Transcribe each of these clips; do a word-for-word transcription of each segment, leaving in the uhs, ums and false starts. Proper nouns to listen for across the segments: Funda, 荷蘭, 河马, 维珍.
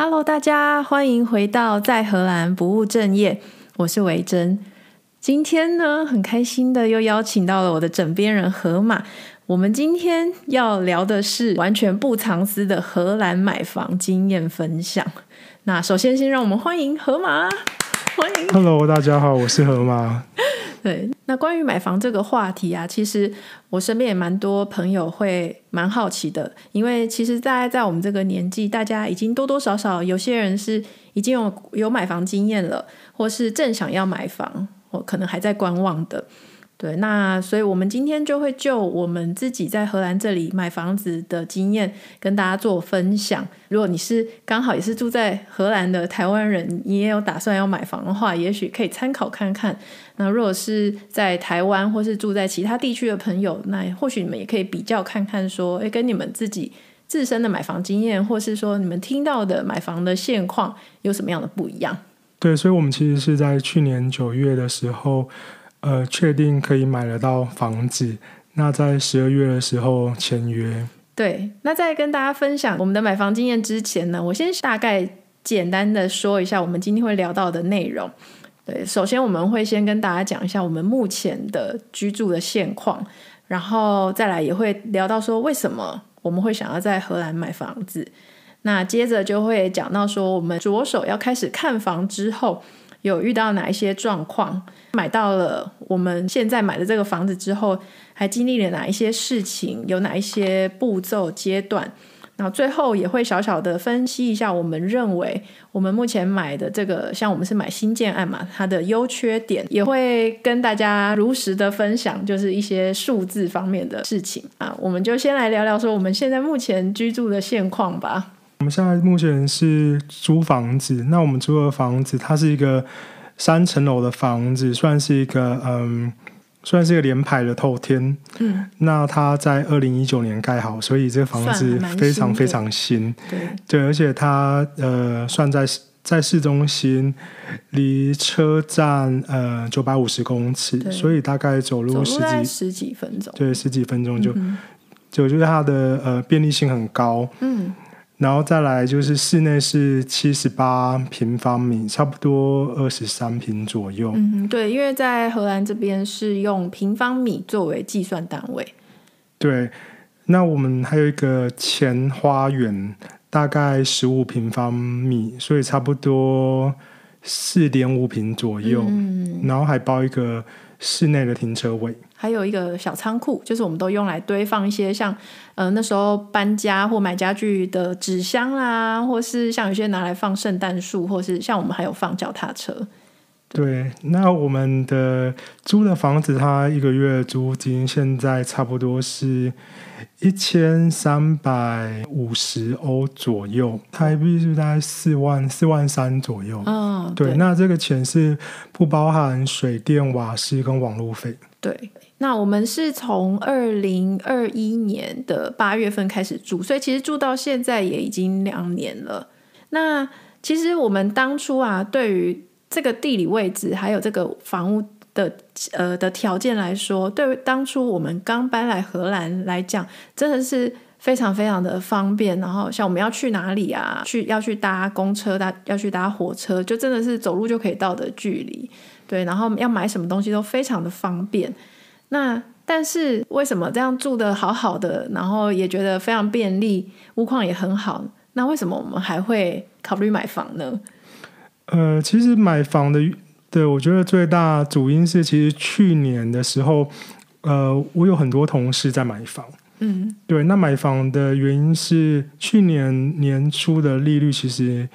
Hello， 大家欢迎回到在荷兰不务正业，我是维珍。今天呢，很开心的又邀请到了我的枕边人河马。我们今天要聊的是完全不藏私的荷兰买房经验分享。那首先先让我们欢迎河马，欢迎。Hello， 大家好，我是河马。对，那关于买房这个话题啊，其实我身边也蛮多朋友会蛮好奇的，因为其实大概在我们这个年纪，大家已经多多少少有些人是已经有有买房经验了，或是正想要买房，或可能还在观望的。对，那所以我们今天就会就我们自己在荷兰这里买房子的经验跟大家做分享。如果你是刚好也是住在荷兰的台湾人，你也有打算要买房的话，也许可以参考看看。那如果是在台湾或是住在其他地区的朋友，那或许你们也可以比较看看说，诶，跟你们自己自身的买房经验，或是说你们听到的买房的现况有什么样的不一样。对，所以我们其实是在去年九月的时候呃，确定可以买得到房子，那在十二月的时候签约。对，那在跟大家分享我们的买房经验之前呢，我先大概简单的说一下我们今天会聊到的内容。对，首先我们会先跟大家讲一下我们目前的居住的现况，然后再来也会聊到说为什么我们会想要在荷兰买房子。那接着就会讲到说我们着手要开始看房之后有遇到哪一些状况，买到了我们现在买的这个房子之后还经历了哪一些事情，有哪一些步骤阶段，然后最后也会小小的分析一下我们认为我们目前买的这个，像我们是买新建案嘛，它的优缺点也会跟大家如实的分享，就是一些数字方面的事情啊。我们就先来聊聊说我们现在目前居住的现况吧。我们现在目前是租房子，那我们租的房子它是一个三层楼的房子，算是一个嗯，算是一个连排的透天。嗯，那它在二零一九年盖好，所以这个房子非常非常新。对，对，而且它呃算在在市中心，离车站呃九百五十公尺，所以大概走路十几十几分钟，对，十几分钟就、嗯、就就是它的呃便利性很高。嗯。然后再来就是室内是七十八平方米，差不多二十三平左右。嗯，对，因为在荷兰这边是用平方米作为计算单位。对，那我们还有一个前花园大概十五平方米，所以差不多 四点五平左右。嗯，然后还包一个室内的停车位，还有一个小仓库，就是我们都用来堆放一些像呃那时候搬家或买家具的纸箱啦，或是像有些拿来放圣诞树，或是像我们还有放脚踏车。 对, 对，那我们的租的房子它一个月租金现在差不多是一千三百五十欧左右，台币是大概四万四万三左右。哦，对, 对，那这个钱是不包含水电瓦斯跟网路费。对，那我们是从二零二一年的八月份开始住，所以其实住到现在也已经两年了。那其实我们当初啊，对于这个地理位置还有这个房屋的呃的条件来说，对于当初我们刚搬来荷兰来讲，真的是非常非常的方便。然后像我们要去哪里啊，去要去搭公车，搭要去搭火车，就真的是走路就可以到的距离。对，然后要买什么东西都非常的方便。那但是为什么这样住的好好的，然后也觉得非常便利，屋况也很好，那为什么我们还会考虑买房呢？呃，其实买房的对，我觉得最大主因是其实去年的时候呃，我有很多同事在买房。嗯，对，那买房的原因是去年年初的利率，其实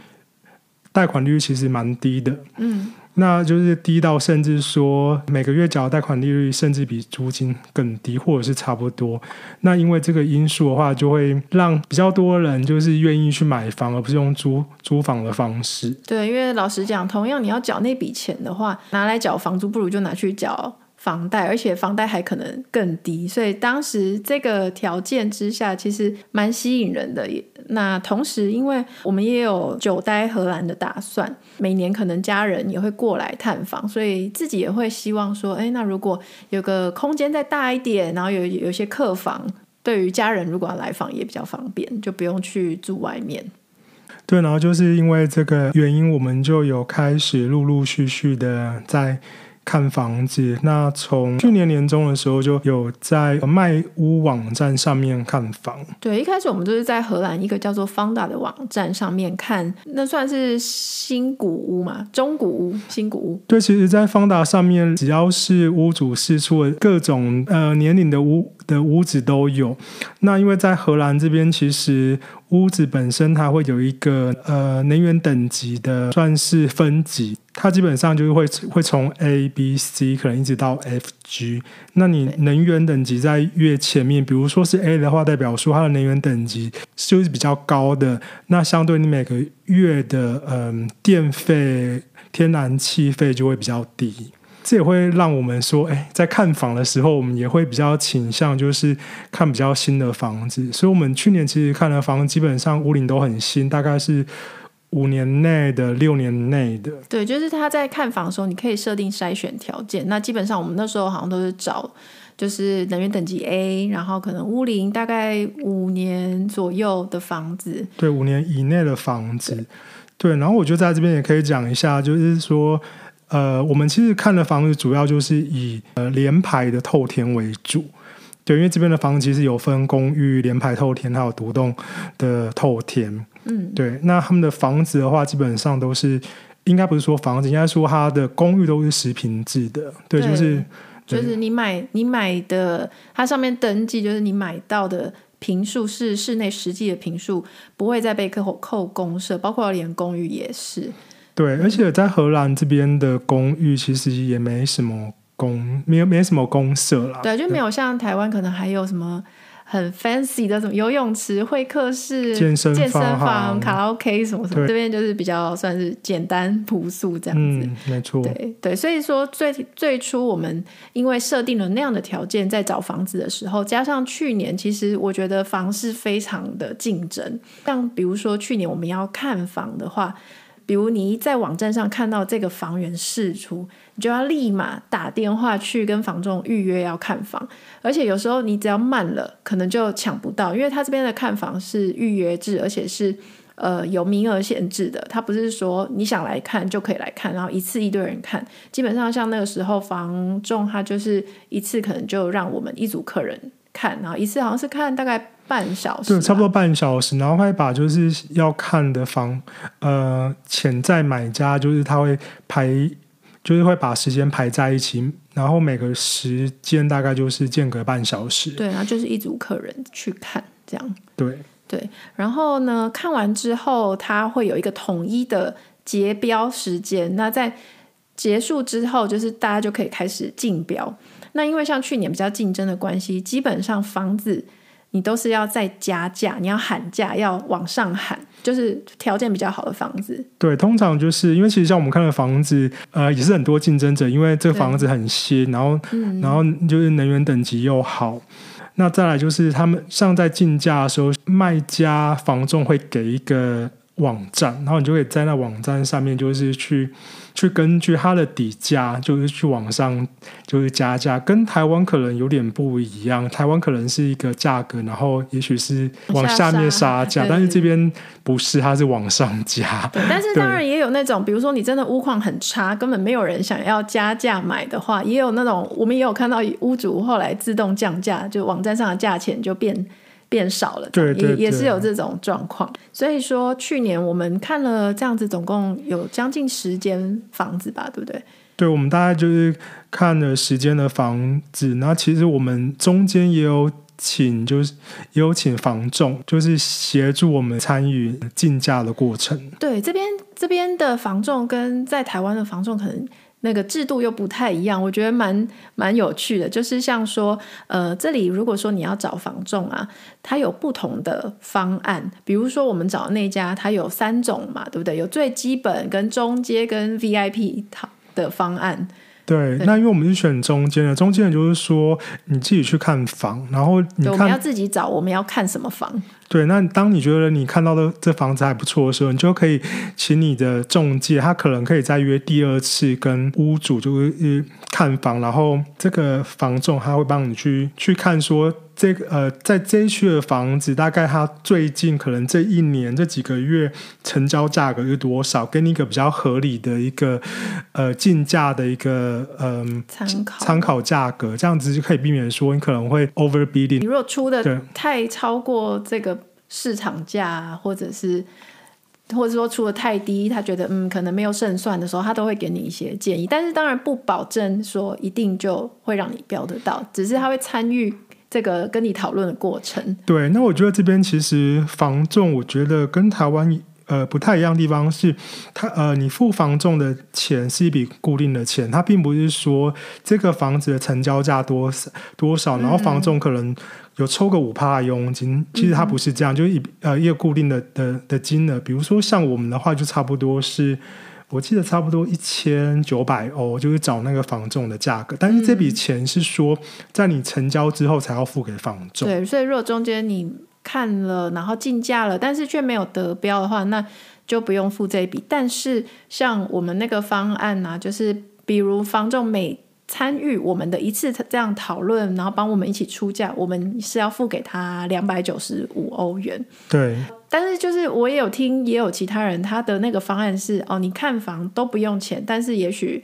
贷款利率其实蛮低的。嗯，那就是低到甚至说每个月缴贷款利率甚至比租金更低，或者是差不多。那因为这个因素的话，就会让比较多人就是愿意去买房，而不是用租租房的方式。对，因为老实讲，同样你要缴那笔钱的话，拿来缴房租不如就拿去缴房贷，而且房贷还可能更低，所以当时这个条件之下其实蛮吸引人的。那同时因为我们也有久待荷兰的打算，每年可能家人也会过来探访，所以自己也会希望说，哎，那如果有个空间再大一点，然后有有些客房，对于家人如果要来访也比较方便，就不用去住外面。对，然后就是因为这个原因，我们就有开始陆陆续续的在看房子。那从去年年中的时候就有在卖屋网站上面看房。对，一开始我们就是在荷兰一个叫做 Funda 的网站上面看，那算是新古屋嘛，中古屋新古屋。对，其实在 Funda 上面只要是屋主释出的各种呃年龄的屋的屋子都有。那因为在荷兰这边其实屋子本身它会有一个呃能源等级的算是分级，它基本上就是会会从 A、B、C 可能一直到 F、G。 那你能源等级在越前面，比如说是 A 的话，代表说它的能源等级就是比较高的，那相对你每个月的、呃、电费、天然气费就会比较低。这也会让我们说，哎，在看房的时候我们也会比较倾向就是看比较新的房子，所以我们去年其实看的房基本上屋龄都很新，大概是五年内的、六年内的。对，就是他在看房的时候你可以设定筛选条件，那基本上我们那时候好像都是找就是能源等级 A， 然后可能屋龄大概五年左右的房子。对，五年以内的房子。 对， 对，然后我就在这边也可以讲一下，就是说呃，我们其实看的房子主要就是以呃联排的透天为主。对，因为这边的房子其实有分公寓、联排透天还有独栋的透天。嗯，对，那他们的房子的话基本上都是，应该不是说房子，应该说它的公寓都是实坪制的。 对， 对，就是就是你买你买的，它上面登记就是你买到的坪数是室内实际的坪数，不会再被扣扣公社，包括连公寓也是。对，而且在荷兰这边的公寓其实也没什么公没有没什么公社啦。对，就没有像台湾可能还有什么很 fancy 的什么游泳池、会客室、健身 房, 健身房卡拉 OK 什么什么，这边就是比较算是简单朴素这样子。嗯，没错。 对， 对，所以说最最初我们因为设定了那样的条件在找房子的时候，加上去年其实我觉得房市非常的竞争，像比如说去年我们要看房的话，比如你在网站上看到这个房源释出，你就要立马打电话去跟房仲预约要看房，而且有时候你只要慢了可能就抢不到，因为他这边的看房是预约制，而且是呃有名额限制的，他不是说你想来看就可以来看，然后一次一堆人看。基本上像那个时候房仲他就是一次可能就让我们一组客人看，然后一次好像是看大概半小时。对，差不多半小时，然后会把就是要看的房呃潜在买家就是他会排，就是会把时间排在一起，然后每个时间大概就是间隔半小时。对，然后就是一组客人去看这样。对对，然后呢看完之后他会有一个统一的结标时间，那在结束之后就是大家就可以开始竞标。那因为像去年比较竞争的关系，基本上房子你都是要再加价，你要喊价，要往上喊，就是条件比较好的房子。对，通常就是因为其实像我们看的房子呃，也是很多竞争者，因为这个房子很新，然后、嗯、然后就是能源等级又好。那再来就是他们像在竞价的时候，卖家房仲会给一个网站，然后你就可以在那网站上面就是去去根据它的底价就是去往上就是加价，跟台湾可能有点不一样，台湾可能是一个价格，然后也许是往下面杀价，但是这边不是，它是往上加。但是当然也有那种比如说你真的屋况很差，根本没有人想要加价买的话，也有那种我们也有看到屋主后来自动降价，就网站上的价钱就变变少了。对对对， 也, 也是有这种状况。所以说去年我们看了这样子总共有将近十间房子吧，对不对？对，我们大概就是看了十间的房子，那其实我们中间也有请就是也有请房仲就是协助我们参与竞价的过程。对，这边这边的房仲跟在台湾的房仲可能那个制度又不太一样，我觉得蛮蛮有趣的。就是像说呃，这里如果说你要找房仲啊，它有不同的方案，比如说我们找那家它有三种嘛，对不对？有最基本跟中阶跟 V I P 的方案。对，那因为我们是选中间的，中间的就是说你自己去看房，然后你看我们要自己找我们要看什么房。对，那当你觉得你看到的这房子还不错的时候，你就可以请你的中介，他可能可以再约第二次跟屋主就是看房，然后这个房仲他会帮你去去看说这个呃，在这一区的房子，大概它最近可能这一年这几个月成交价格是多少，给你一个比较合理的一个呃竞价的一个呃参考参考价格，这样子就可以避免说你可能会 overbidding。你如果出的太超过这个市场价，或者是。或者说出的太低，他觉得嗯可能没有胜算的时候，他都会给你一些建议，但是当然不保证说一定就会让你标得到，只是他会参与这个跟你讨论的过程。对，那我觉得这边其实房仲我觉得跟台湾呃不太一样的地方是他呃你付房仲的钱是一笔固定的钱，他并不是说这个房子的成交价多少多少，然后房仲可能有抽个 百分之五 的佣金，其实它不是这样，嗯、就是一呃一个固定的 的, 的金额，比如说像我们的话，就差不多是，我记得差不多一千九百欧，就是找那个房仲的价格，但是这笔钱是说在你成交之后才要付给房仲。嗯、对，所以如果中间你看了，然后竞价了，但是却没有得标的话，那就不用付这一笔。但是像我们那个方案啊，就是比如房仲每参与我们的一次这样讨论，然后帮我们一起出价，我们是要付给他两百九十五欧元。对，但是就是我也有听也有其他人他的那个方案是哦，你看房都不用钱，但是也许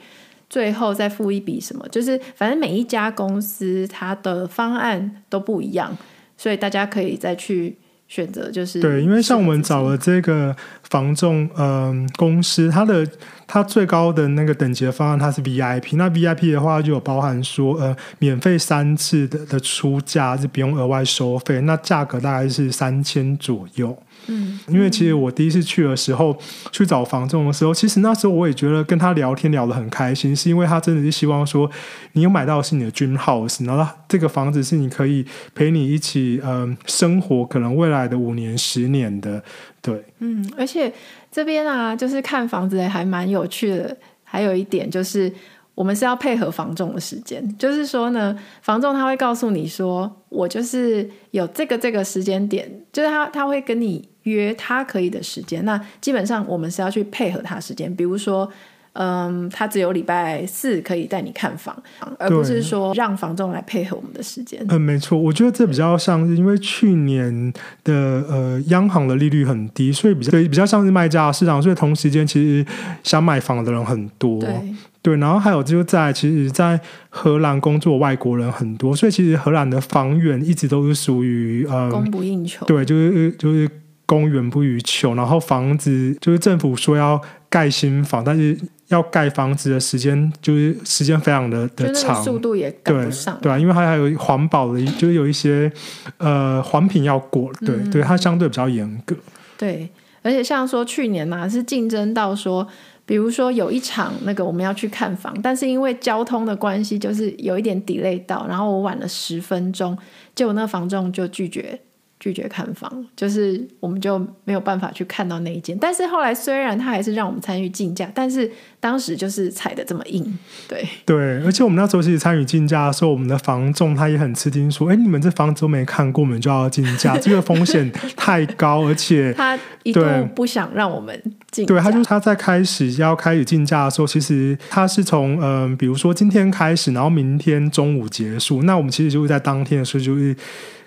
最后再付一笔什么，就是反正每一家公司他的方案都不一样，所以大家可以再去选择。就是对，因为像我们找了这个房仲、呃、公司，它的它最高的那个等级的方案它是 V I P， 那 V I P 的话就有包含说呃免费三次 的, 的出价是不用额外收费，那价格大概是三千左右。嗯，因为其实我第一次去的时候、嗯、去找房仲的时候，其实那时候我也觉得跟他聊天聊得很开心，是因为他真的是希望说你有买到的是你的 dream house， 然后这个房子是你可以陪你一起、呃、生活可能未来的五年十年的。对，嗯，而且这边啊就是看房子还蛮有趣的，还有一点就是我们是要配合房仲的时间，就是说呢，房仲他会告诉你说我就是有这个这个时间点，就是 他, 他会跟你约他可以的时间，那基本上我们是要去配合他时间，比如说嗯，他只有礼拜四可以带你看房，而不是说让房仲来配合我们的时间。嗯、呃，没错，我觉得这比较像是因为去年的呃央行的利率很低，所以比较对比较像是卖家市场，所以同时间其实想买房的人很多。对。对，然后还有就是在其实在荷兰工作外国人很多，所以其实荷兰的房源一直都是属于、嗯、供不应求。对，就是就是供源不于求，然后房子就是政府说要盖新房，但是要盖房子的时间就是时间非常的的长，就速度也赶不上。 对, 对、啊、因为它还有环保的，就是有一些呃环评要过。对、嗯、对，它相对比较严格。对，而且像说去年啊是竞争到说比如说有一场那个我们要去看房，但是因为交通的关系就是有一点 delay 到，然后我晚了十分钟，结果那个房仲就拒绝拒绝看房，就是我们就没有办法去看到那一间。但是后来虽然他还是让我们参与竞价，但是当时就是踩得这么硬。对对，而且我们那时候其实参与竞价的时候，我们的房仲他也很吃惊说，哎，你们这房子都没看过，我们就要竞价，这个风险太高，而且他一度不想让我们竞价。对，他就他在开始要开始竞价的时候，其实他是从、呃、比如说今天开始，然后明天中午结束，那我们其实就是在当天的时候就是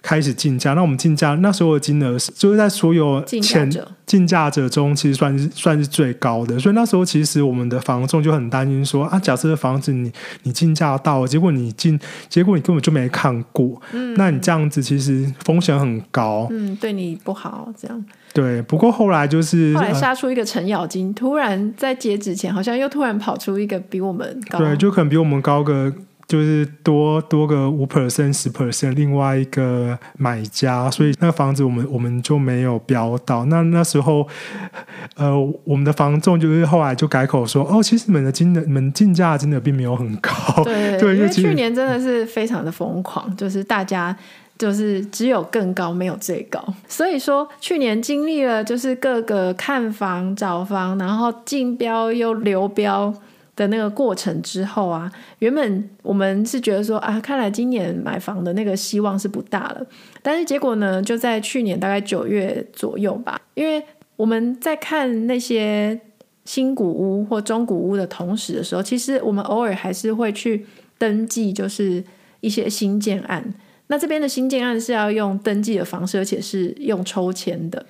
开始竞价。那我们竞价那时候的金额就是在所有前竞价者中其实算是算是最高的，所以那时候其实我们的房仲就很担心说啊，假设房子你你竞价到，结果你进结果你根本就没看过、嗯、那你这样子其实风险很高，嗯，对你不好这样。对，不过后来就是后来杀出一个程咬金、呃、突然在截止前好像又突然跑出一个比我们高，对，就可能比我们高个就是多多个 百分之五 百分之十 另外一个买家，所以那个房子我们我们就没有标到。那那时候呃我们的房仲就是后来就改口说哦，其实你们的金额你们竞价金额并没有很高。 对, 对，因为去年真的是非常的疯狂，就是大家就是只有更高没有最高，所以说去年经历了就是各个看房找房然后竞标又流标的那个过程之后啊，原本我们是觉得说啊，看来今年买房的那个希望是不大了，但是结果呢就在去年大概九月左右吧，因为我们在看那些新古屋或中古屋的同时的时候，其实我们偶尔还是会去登记就是一些新建案，那这边的新建案是要用登记的方式，而且是用抽签的。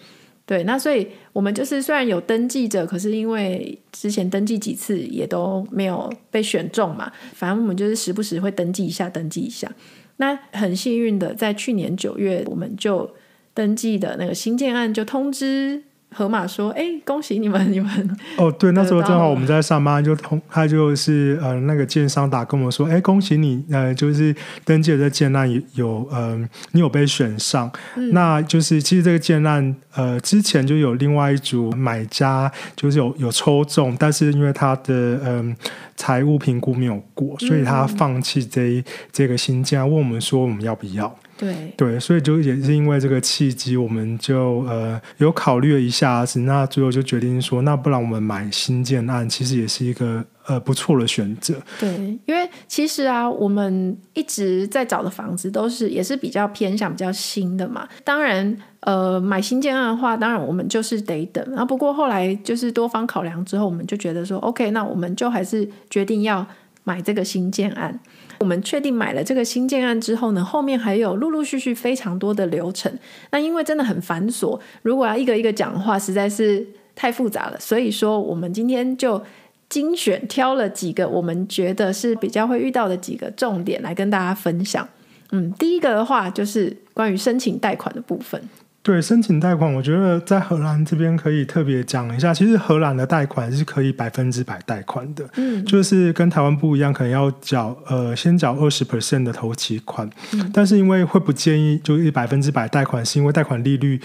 对，那所以我们就是虽然有登记者，可是因为之前登记几次也都没有被选中嘛，反正我们就是时不时会登记一下登记一下。那很幸运的，在去年九月我们就登记的那个新建案就通知河马说，哎、欸，恭喜你们你们哦，对，那时候正好我们在上班，就他就是、呃、那个建商打跟我们说，哎、欸，恭喜你，呃，就是登记的建案有、呃、你有被选上、嗯、那就是其实这个建案呃之前就有另外一组买家就是有有抽中，但是因为他的嗯财务评估没有过，所以他放弃这一、嗯、这个新建案，问我们说我们要不要。对, 对，所以就也是因为这个契机，我们就呃有考虑了一下子，那最后就决定说，那不然我们买新建案，其实也是一个呃不错的选择。对，因为其实啊，我们一直在找的房子都是也是比较偏向比较新的嘛。当然，呃，买新建案的话，当然我们就是得等。然后不过后来就是多方考量之后，我们就觉得说 ，OK， 那我们就还是决定要买这个新建案。我们确定买了这个新建案之后呢，后面还有陆陆续续非常多的流程，那因为真的很繁琐，如果要一个一个讲的话实在是太复杂了，所以说我们今天就精选挑了几个我们觉得是比较会遇到的几个重点来跟大家分享。嗯，第一个的话就是关于申请贷款的部分。对，申请贷款我觉得在荷兰这边可以特别讲一下，其实荷兰的贷款是可以百分之百贷款的、嗯、就是跟台湾不一样，可能要缴呃先缴 百分之二十 的头期款、嗯、但是因为会不建议就是百分之百贷款，是因为贷款利率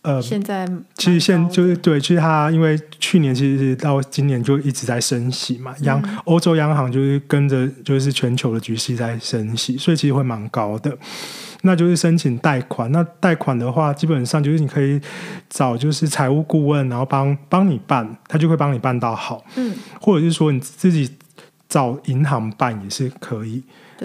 呃，现在其实现就是对，其实它因为去年其实到今年就一直在升息嘛，央、嗯、欧洲央行就是跟着就是全球的局势在升息，所以其实会蛮高的。那就是申请贷款，那贷款的话基本上就是你可以找就是财务顾问，然后帮帮你办，他就会帮你办到好、嗯、或者是说你自己找银行办也是可以。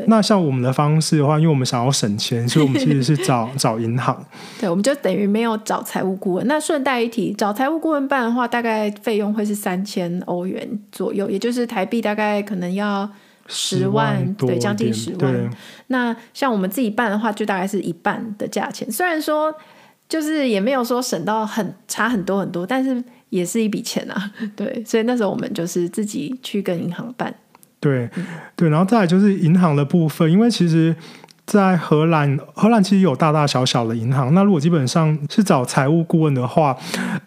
那像我们的方式的话，因为我们想要省钱，所以我们其实是找找银行。对，我们就等于没有找财务顾问。那顺带一提，找财务顾问办的话大概费用会是三千欧元左右，也就是台币大概可能要十万多，对，将近十万。那像我们自己办的话就大概是一半的价钱，虽然说就是也没有说省到很差很多很多，但是也是一笔钱啊。对，所以那时候我们就是自己去跟银行办。对对，然后再来就是银行的部分，因为其实在荷兰，荷兰其实有大大小小的银行，那如果基本上是找财务顾问的话，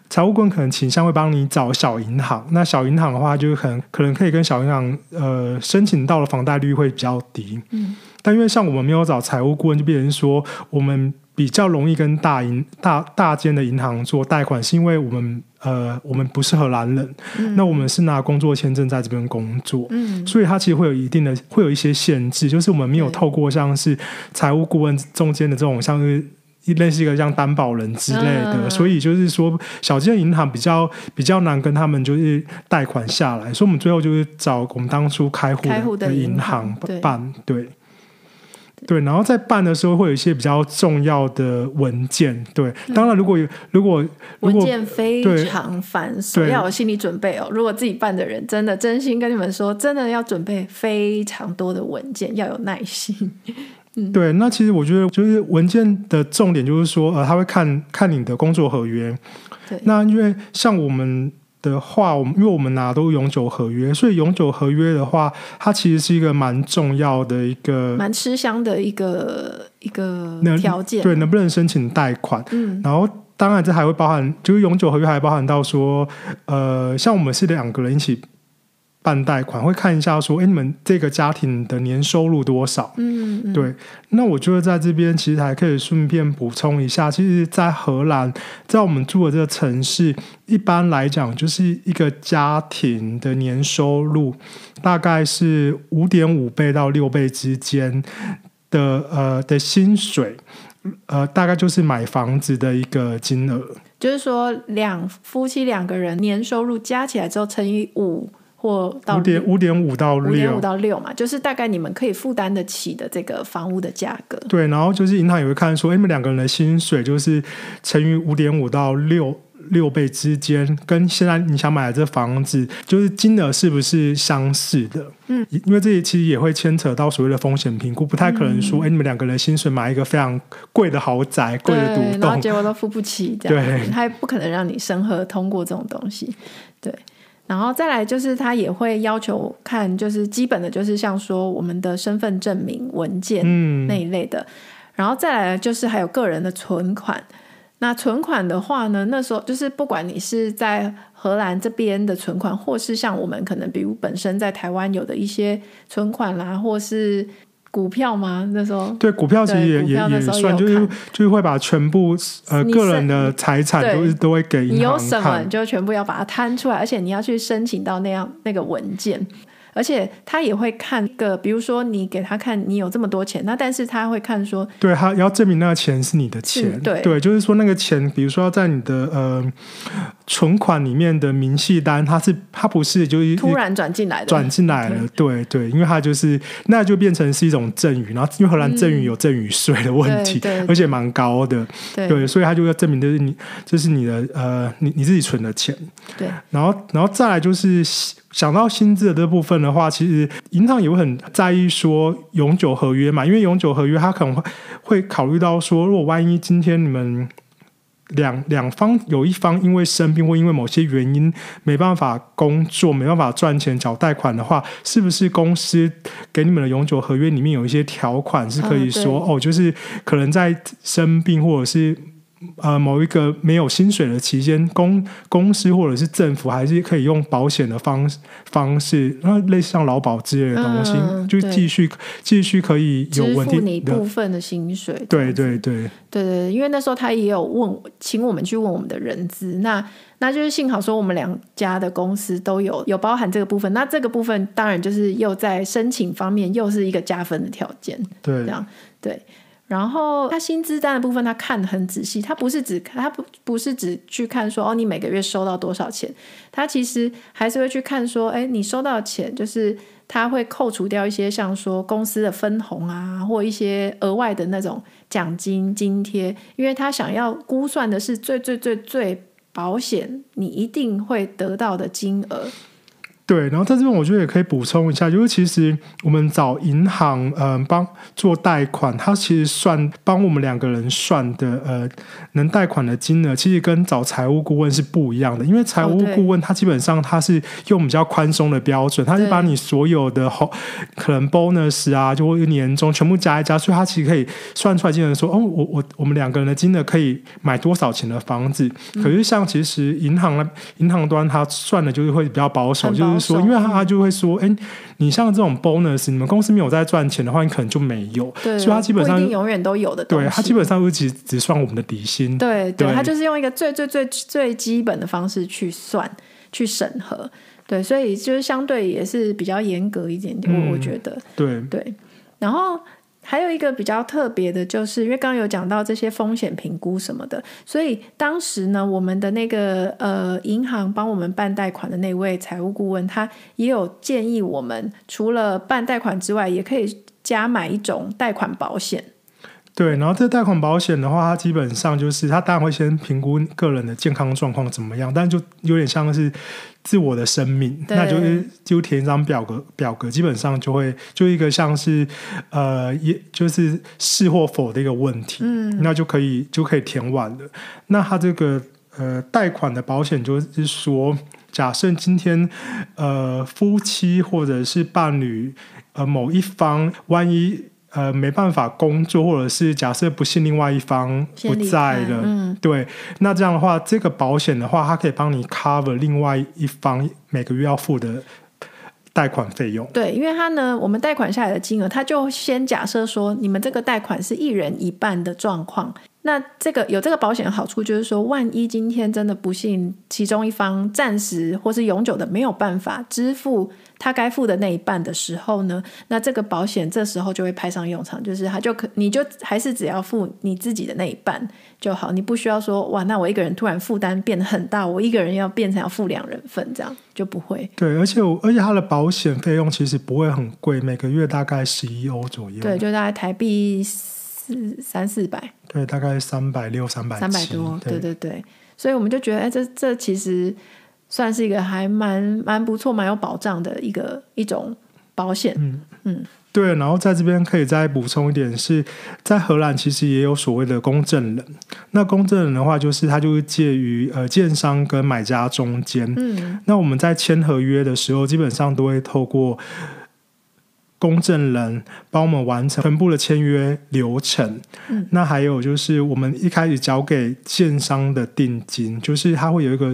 财务顾问可能倾向会帮你找小银行，那小银行的话就可能可能可以跟小银行呃申请到的房贷率会比较低、嗯、但因为像我们没有找财务顾问，就变成说我们比较容易跟大银大大间的银行做贷款，是因为我们呃我们不是荷兰人、嗯、那我们是拿工作签证在这边工作、嗯、所以它其实会有一定的会有一些限制，就是我们没有透过像是财务顾问中间的这种像是类似一个像担保人之类的、嗯、所以就是说小间银行比较比较难跟他们就是贷款下来，所以我们最后就是找我们当初开户的银行办。 对, 对对，然后在办的时候会有一些比较重要的文件。对，当然如果、嗯、如果文件非常繁琐，要有心理准备哦。如果自己办的人，真的真心跟你们说，真的要准备非常多的文件，要有耐心。嗯、对，那其实我觉得就是文件的重点就是说，呃，他会看看你的工作合约。对，那因为像我们的话，因为我们拿都永久合约，所以永久合约的话它其实是一个蛮重要的一个蛮吃香的一个一个条件。对，能不能申请贷款、嗯、然后当然这还会包含就是永久合约还包含到说呃，像我们是两个人一起办贷款，会看一下说哎，你们这个家庭的年收入多少。 嗯, 嗯，对，那我觉得在这边其实还可以顺便补充一下，其实在荷兰，在我们住的这个城市，一般来讲就是一个家庭的年收入大概是 五点五 倍到六倍之间的呃的薪水，呃，大概就是买房子的一个金额，就是说两夫妻两个人年收入加起来之后乘以五或到 五点五 到 六, 到六嘛，就是大概你们可以负担得起的这个房屋的价格。对，然后就是银行也会看说你们两个人的薪水就是乘以 五点五 到 6, 六倍之间，跟现在你想买的这房子就是金额是不是相似的，嗯，因为这些其实也会牵扯到所谓的风险评估，不太可能说哎、嗯欸，你们两个人薪水买一个非常贵的豪宅贵的独栋，然后结果都付不起这样，对，他不可能让你审核通过这种东西，对。然后再来就是他也会要求看，就是基本的就是像说我们的身份证明文件那一类的、嗯、然后再来就是还有个人的存款。那存款的话呢，那时候就是不管你是在荷兰这边的存款，或是像我们可能比如本身在台湾有的一些存款啦，或是股票吗？那时候对股票其实 也, 也, 也算，就是就是会把全部呃个人的财产都都会给银行看，你有什么你就全部要把它摊出来，而且你要去申请到那样那个文件，而且他也会看个，比如说你给他看你有这么多钱，那但是他会看说，对，他要证明那个钱是你的钱，对对，就是说那个钱，比如说要在你的呃存款里面的明细单，它是它不是就是突然转进来的，转进来了，对对，因为它就是那就变成是一种赠与，然后因为荷兰赠与有赠与税的问题，而且蛮高的，对，所以他就要证明这是你这是你的呃你你自己存的钱，对，然后然后再来就是。想到薪资的这部分的话，其实银行也会很在意说永久合约嘛，因为永久合约他可能会考虑到说，如果万一今天你们两两方有一方因为生病或因为某些原因没办法工作没办法赚钱缴贷款的话，是不是公司给你们的永久合约里面有一些条款是可以说、啊、哦，就是可能在生病或者是呃，某一个没有薪水的期间，公公司或者是政府还是可以用保险的方方式，那类似像劳保之类的东西，嗯、就继续继续可以有稳定的支付你部分的薪水。对对对对对，因为那时候他也有问，请我们去问我们的人资，那那就是幸好说我们两家的公司都有有包含这个部分，那这个部分当然就是又在申请方面又是一个加分的条件。对，这样对。然后他薪资单的部分他看得很仔细，他不是只他不不是只去看说哦你每个月收到多少钱，他其实还是会去看说哎你收到钱，就是他会扣除掉一些像说公司的分红啊，或一些额外的那种奖金津贴，因为他想要估算的是最最最最保险你一定会得到的金额。对，然后在这边我觉得也可以补充一下，就是其实我们找银行呃帮做贷款，它其实算帮我们两个人算的呃能贷款的金额，其实跟找财务顾问是不一样的，因为财务顾问他基本上他是用比较宽松的标准，他是把你所有的可能 bonus 啊就年终全部加一加，所以他其实可以算出来金额说哦我我我们两个人的金额可以买多少钱的房子，可是像其实银行银行端他算的就是会比较保守，就是说因为他就会说哎、欸，你像这种 bonus 你们公司没有在赚钱的话你可能就没有，所以他基本上不一定永远都有的东西，对，他基本上会 只, 只算我们的底薪，对 对, 對，他就是用一个最最最最基本的方式去算去审核，对，所以就是相对也是比较严格一点点、嗯、我觉得对对。然后还有一个比较特别的就是因为刚刚有讲到这些风险评估什么的，所以当时呢我们的那个呃银行帮我们办贷款的那位财务顾问，他也有建议我们除了办贷款之外也可以加买一种贷款保险。对，然后这贷款保险的话，它基本上就是它当然会先评估个人的健康状况怎么样，但就有点像是自我的生命，那就是就填一张表格，表格基本上就会就一个像是呃，也就是是或否的一个问题，嗯，那就可以就可以填完了。那它这个呃贷款的保险就是说，假设今天呃夫妻或者是伴侣呃某一方万一呃，没办法工作，或者是假设不幸另外一方不在了、嗯、对，那这样的话这个保险的话它可以帮你 cover 另外一方每个月要付的贷款费用。对，因为它呢我们贷款下来的金额，它就先假设说你们这个贷款是一人一半的状况，那这个有这个保险的好处就是说，万一今天真的不幸其中一方暂时或是永久的没有办法支付他该付的那一半的时候呢，那这个保险这时候就会派上用场，就是他就可你就还是只要付你自己的那一半就好，你不需要说哇那我一个人突然负担变得很大，我一个人要变成要付两人份，这样就不会。对，而且我而且他的保险费用其实不会很贵，每个月大概十一欧左右，对，就大概台币三四百，对，大概三百六三百七，三百多，对对对所以我们就觉得哎，这这其实算是一个还蛮蛮不错蛮有保障的一个一种保险。嗯嗯，对，然后在这边可以再补充一点是，在荷兰其实也有所谓的公证人。那公证人的话，就是它就是介于呃建商跟买家中间。嗯，那我们在签合约的时候，基本上都会透过公证人帮我们完成全部的签约流程。嗯，那还有就是我们一开始交给建商的定金，就是它会有一个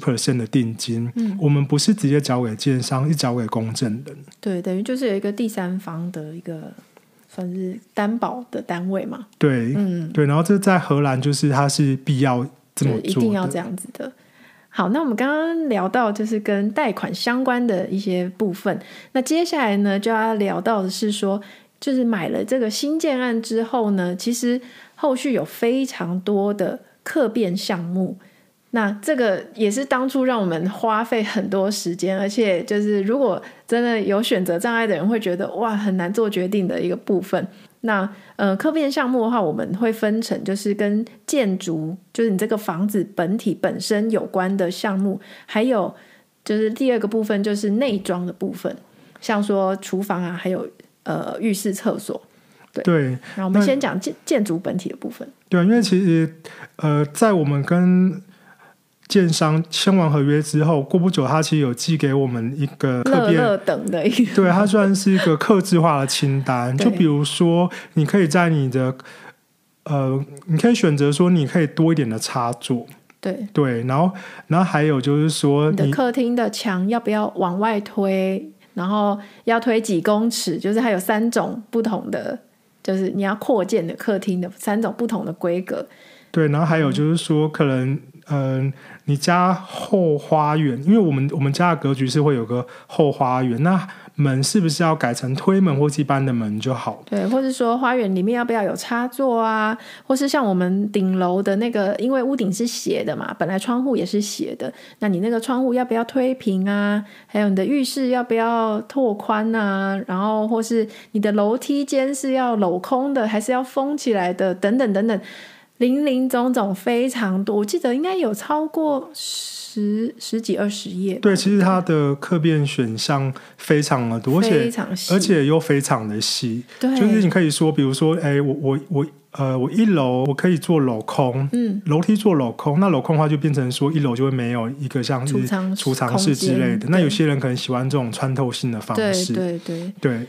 百分之十 的定金。嗯，我们不是直接交给建商，是交给公证人。对，等于就是有一个第三方的一个算是担保的单位嘛。对，嗯，对，然后这在荷兰就是它是必要这么做的，就是一定要这样子的。好，那我们刚刚聊到就是跟贷款相关的一些部分，那接下来呢就要聊到的是说，就是买了这个新建案之后呢，其实后续有非常多的客变项目，那这个也是当初让我们花费很多时间，而且就是如果真的有选择障碍的人会觉得哇很难做决定的一个部分。那呃，客变项目的话我们会分成就是跟建筑，就是你这个房子本体本身有关的项目，还有就是第二个部分就是内装的部分，像说厨房啊，还有呃浴室厕所。 对， 对，那我们先讲建建筑本体的部分。对，因为其实呃，在我们跟建商签完合约之后，过不久他其实有寄给我们一个客变乐乐等的一个，对，它算是一个客制化的清单。就比如说你可以在你的呃，你可以选择说你可以多一点的插座，对对，然后然后还有就是说 你, 你的客厅的墙要不要往外推，然后要推几公尺，就是还有三种不同的，就是你要扩建的客厅的三种不同的规格。对，然后还有就是说可能嗯、呃，你家后花园，因为我们我们家的格局是会有个后花园，那门是不是要改成推门或是一般的门就好？对，或是说花园里面要不要有插座啊，或是像我们顶楼的那个，因为屋顶是斜的嘛，本来窗户也是斜的，那你那个窗户要不要推平啊，还有你的浴室要不要拓宽啊，然后或是你的楼梯间是要镂空的还是要封起来的，等等等等，零零总总非常多，我记得应该有超过十十几二十页。对，其实它的客变选项非常的多，非常细，而且又非常的细。对，就是你可以说，比如说，哎，我我我呃，我一楼我可以做镂空，嗯，楼梯做镂空，那镂空的话就变成说一楼就会没有一个像是储藏室之类的。那有些人可能喜欢这种穿透性的方式，对对对对。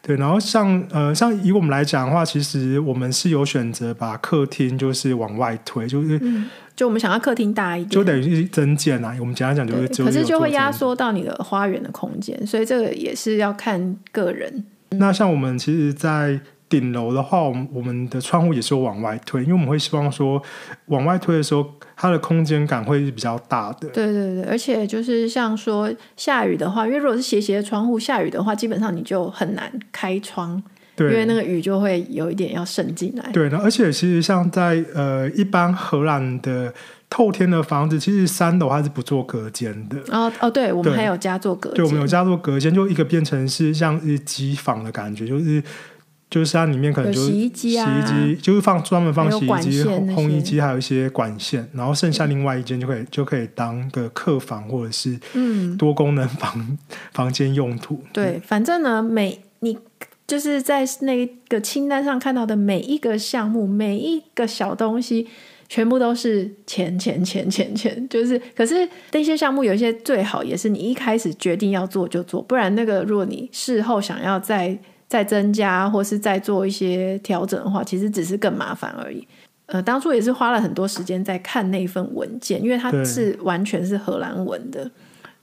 对，然后像呃，像以我们来讲的话，其实我们是有选择把客厅就是往外推，就是、嗯、就我们想要客厅大一点，就等于是增建啊。我们简单讲就是只有，可是就会压缩到你的花园的空间，所以这个也是要看个人。嗯、那像我们其实，在顶楼的话，我们我们的窗户也是往外推，因为我们会希望说往外推的时候，它的空间感会是比较大的。对对对，而且就是像说下雨的话，因为如果是斜斜的窗户，下雨的话基本上你就很难开窗，因为那个雨就会有一点要渗进来。对，而且其实像在呃一般荷兰的透天的房子，其实三楼它是不做隔间的。哦哦，对，我们还有加做隔间。对，我们有加做隔间，就一个变成是像是机房的感觉，就是。就是它里面可能就是洗衣机啊，洗衣机就是放专门放洗衣机、烘衣机，还有一些管线，然后剩下另外一间就可以、嗯、就可以当个客房或者是多功能房、嗯、房间用途。对，嗯、反正呢，每你就是在那个清单上看到的每一个项目、每一个小东西，全部都是钱钱钱钱钱，就是可是那些项目有一些最好也是你一开始决定要做就做，不然那个如果你事后想要再。再增加或是再做一些调整的话，其实只是更麻烦而已。呃，当初也是花了很多时间在看那份文件，因为它是完全是荷兰文的。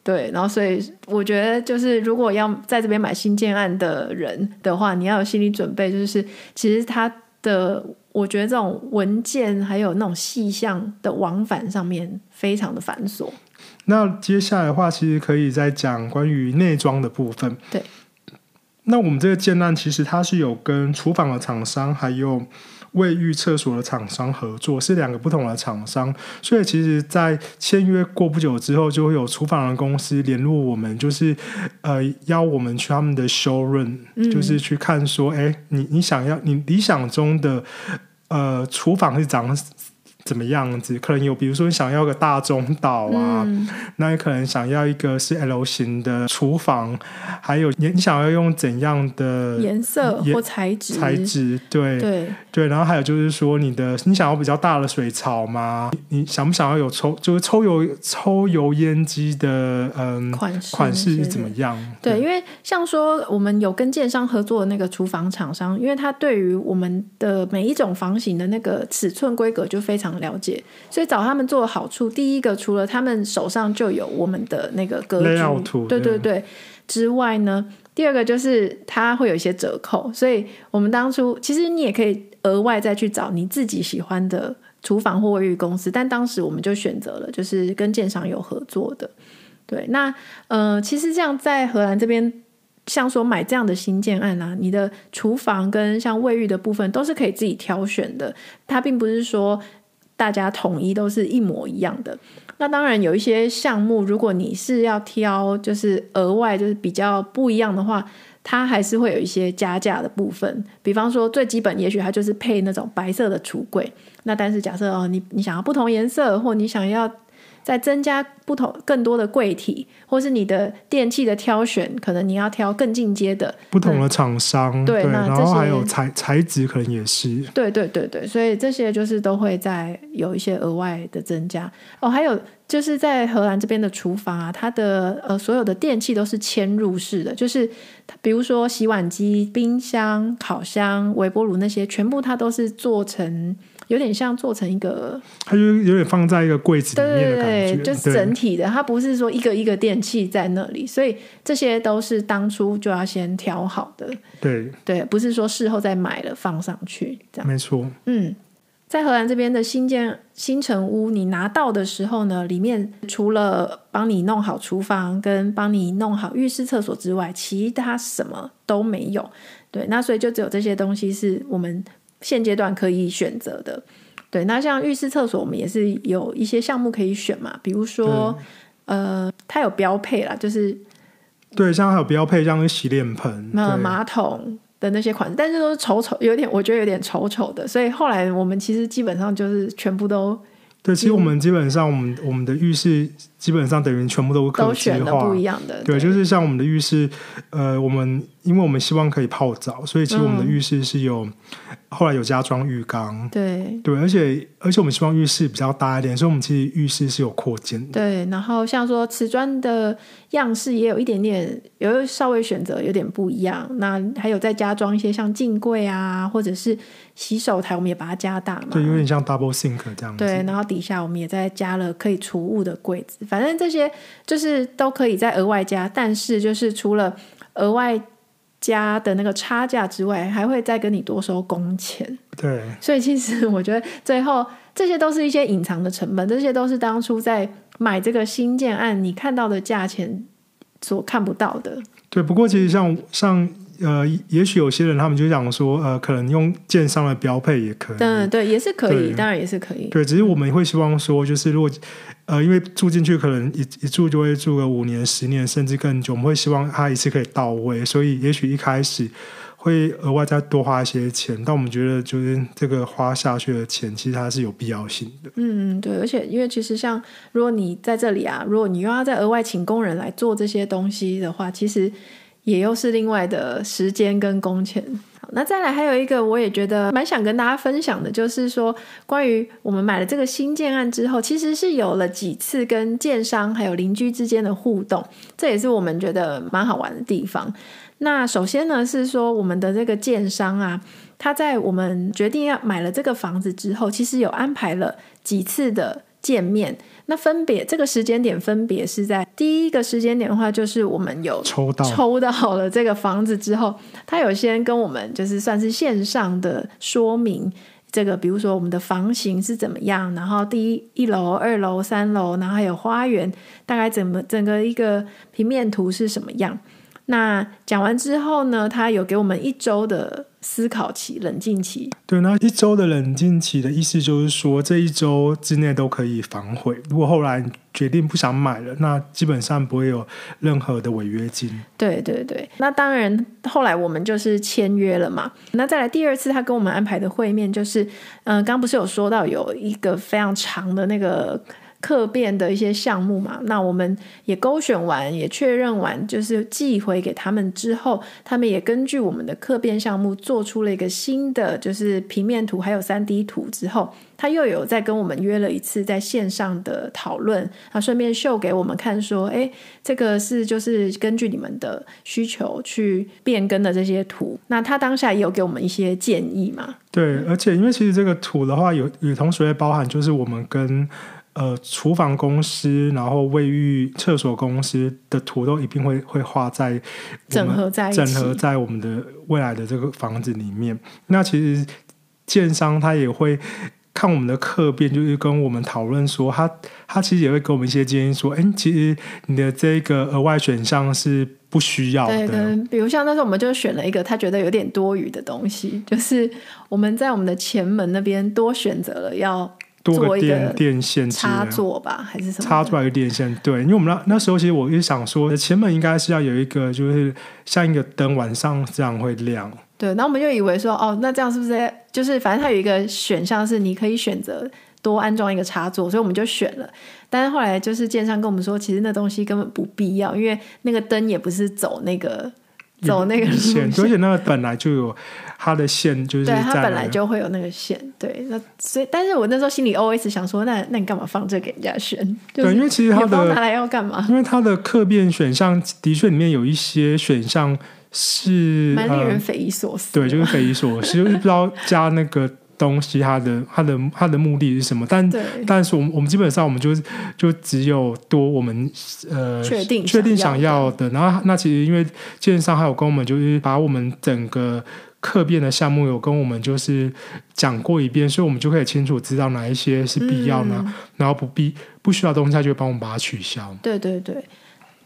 对，然后所以我觉得就是如果要在这边买新建案的人的话，你要有心理准备，就是其实它的我觉得这种文件还有那种细项的往返上面非常的繁琐。那接下来的话其实可以再讲关于内装的部分。对，那我们这个建案其实它是有跟厨房的厂商还有卫浴厕所的厂商合作，是两个不同的厂商，所以其实在签约过不久之后就会有厨房的公司联络我们，就是呃邀我们去他们的 showroom、嗯、就是去看说哎，你你想要你理想中的呃厨房是长怎么样子，可能有比如说你想要个大中岛啊、嗯、那你可能想要一个是 L 型的厨房，还有你想要用怎样的颜色或材质材质 对, 对, 对然后还有就是说你的你想要比较大的水槽吗， 你, 你想不想要有抽就是抽油抽油烟机的、嗯、款式款式是怎么样。 对, 对因为像说我们有跟建商合作的那个厨房厂商，因为他对于我们的每一种房型的那个尺寸规格就非常了解，所以找他们做的好处，第一个除了他们手上就有我们的那个格局，对对对之外呢，第二个就是它会有一些折扣，所以我们当初其实你也可以额外再去找你自己喜欢的厨房或卫浴公司，但当时我们就选择了就是跟建商有合作的。对，那呃，其实像在荷兰这边像说买这样的新建案啊，你的厨房跟像卫浴的部分都是可以自己挑选的，它并不是说大家统一都是一模一样的。那当然有一些项目如果你是要挑就是额外就是比较不一样的话，它还是会有一些加价的部分，比方说最基本也许它就是配那种白色的橱柜，那但是假设、哦、你, 你想要不同颜色，或你想要再增加不同更多的柜体，或是你的电器的挑选可能你要挑更进阶的不同的厂商、嗯、对, 对然后还有材材质可能也是对对对对，所以这些就是都会再有一些额外的增加哦。还有就是在荷兰这边的厨房啊，它的、呃、所有的电器都是嵌入式的，就是比如说洗碗机、冰箱、烤箱、微波炉那些全部它都是做成有点像做成一个，它就有点放在一个柜子里面的感觉，对对对，就是整体的，它不是说一个一个电器在那里，所以这些都是当初就要先调好的，对对，不是说事后再买了放上去这样，没错。嗯，在荷兰这边的新建新成屋，你拿到的时候呢，里面除了帮你弄好厨房跟帮你弄好浴室、厕所之外，其他什么都没有。对，那所以就只有这些东西是我们现阶段可以选择的。对，那像浴室厕所我们也是有一些项目可以选嘛，比如说呃，它有标配啦，就是对，像它有标配像洗脸盆、嗯、马桶的那些款式，但是都是丑丑，有点我觉得有点丑丑的，所以后来我们其实基本上就是全部都对，其实我们基本上我们我们的浴室基本上等于全部都客制化，都选了不一样的，对，对，就是像我们的浴室，呃，我们因为我们希望可以泡澡，所以其实我们的浴室是有、嗯、后来有加装浴缸，对对，而且而且我们希望浴室比较大一点，所以我们其实浴室是有扩建的，对，然后像说瓷砖的样式也有一点点，有稍微选择有点不一样，那还有再加装一些像镜柜啊，或者是洗手台，我们也把它加大嘛，对，有点像 double sink 这样子，对，然后底下我们也再加了可以储物的柜子，反正这些就是都可以再额外加，但是就是除了额外加的那个差价之外，还会再跟你多收工钱，对，所以其实我觉得最后这些都是一些隐藏的成本，这些都是当初在买这个新建案你看到的价钱所看不到的。对，不过其实像像呃，也许有些人他们就想说呃，可能用建商的标配也可以，嗯，对，也是可以，当然也是可以，对，只是我们会希望说就是如果呃，因为住进去可能 一, 一住就会住个五年十年甚至更久，我们会希望它一次可以到位，所以也许一开始会额外再多花一些钱，但我们觉得就是这个花下去的钱其实它是有必要性的。嗯，对，而且因为其实像如果你在这里啊，如果你又要再额外请工人来做这些东西的话，其实也又是另外的时间跟工钱。好，那再来还有一个我也觉得蛮想跟大家分享的，就是说关于我们买了这个新建案之后，其实是有了几次跟建商还有邻居之间的互动，这也是我们觉得蛮好玩的地方。那首先呢是说我们的这个建商啊，他在我们决定要买了这个房子之后，其实有安排了几次的见面，那分别这个时间点分别是在第一个时间点的话，就是我们有抽到抽到了这个房子之后，他有先跟我们就是算是线上的说明这个，比如说我们的房型是怎么样，然后第一一楼二楼三楼，然后还有花园大概整个整个一个平面图是什么样。那讲完之后呢，他有给我们一周的思考期、冷静期。对，那一周的冷静期的意思就是说，这一周之内都可以反悔，如果后来决定不想买了，那基本上不会有任何的违约金。对对对，那当然后来我们就是签约了嘛。那再来第二次他跟我们安排的会面就是嗯、呃，刚不是有说到有一个非常长的那个客变的一些项目嘛，那我们也勾选完也确认完，就是寄回给他们之后，他们也根据我们的客变项目做出了一个新的就是平面图还有 三 D 图之后，他又有再跟我们约了一次在线上的讨论，他顺便秀给我们看说哎，这个是就是根据你们的需求去变更的这些图，那他当下也有给我们一些建议嘛。对，而且因为其实这个图的话有有同时会包含就是我们跟呃，厨房公司然后卫浴厕所公司的图都一定会会画在整合在一起，整合在我们的未来的这个房子里面。那其实建商他也会看我们的客变，就是跟我们讨论说他他其实也会给我们一些建议说哎，其实你的这个额外选项是不需要的。对，可能比如像那时候我们就选了一个他觉得有点多余的东西，就是我们在我们的前门那边多选择了要多个电电线插座吧，还是什么插出来一个电线。对，因为我们 那, 那时候其实我就想说前门应该是要有一个就是像一个灯晚上这样会亮。对，然后我们就以为说哦，那这样是不是就是反正它有一个选项是你可以选择多安装一个插座，所以我们就选了。但是后来就是建商跟我们说其实那东西根本不必要，因为那个灯也不是走那个走那个路线，而且那个本来就有它的线，就是对它本来就会有那个线。对，那所以但是我那时候心里 O S 想说 那, 那你干嘛放这给人家选、就是、对，因为其实它的拿来要干嘛，因为它的客变选项的确里面有一些选项是蛮令人匪夷所思、呃、对，就是匪夷所思就是不知道加那个东西它的它的它的目的是什么。但但是我们我们基本上我们就就只有多我们呃确定确定想要的。然后那其实因为建商还有跟我们就是把我们整个客变的项目有跟我们就是讲过一遍，所以我们就可以清楚知道哪一些是必要呢、嗯、然后不必不需要的东西他就会帮我们把它取消。对对对。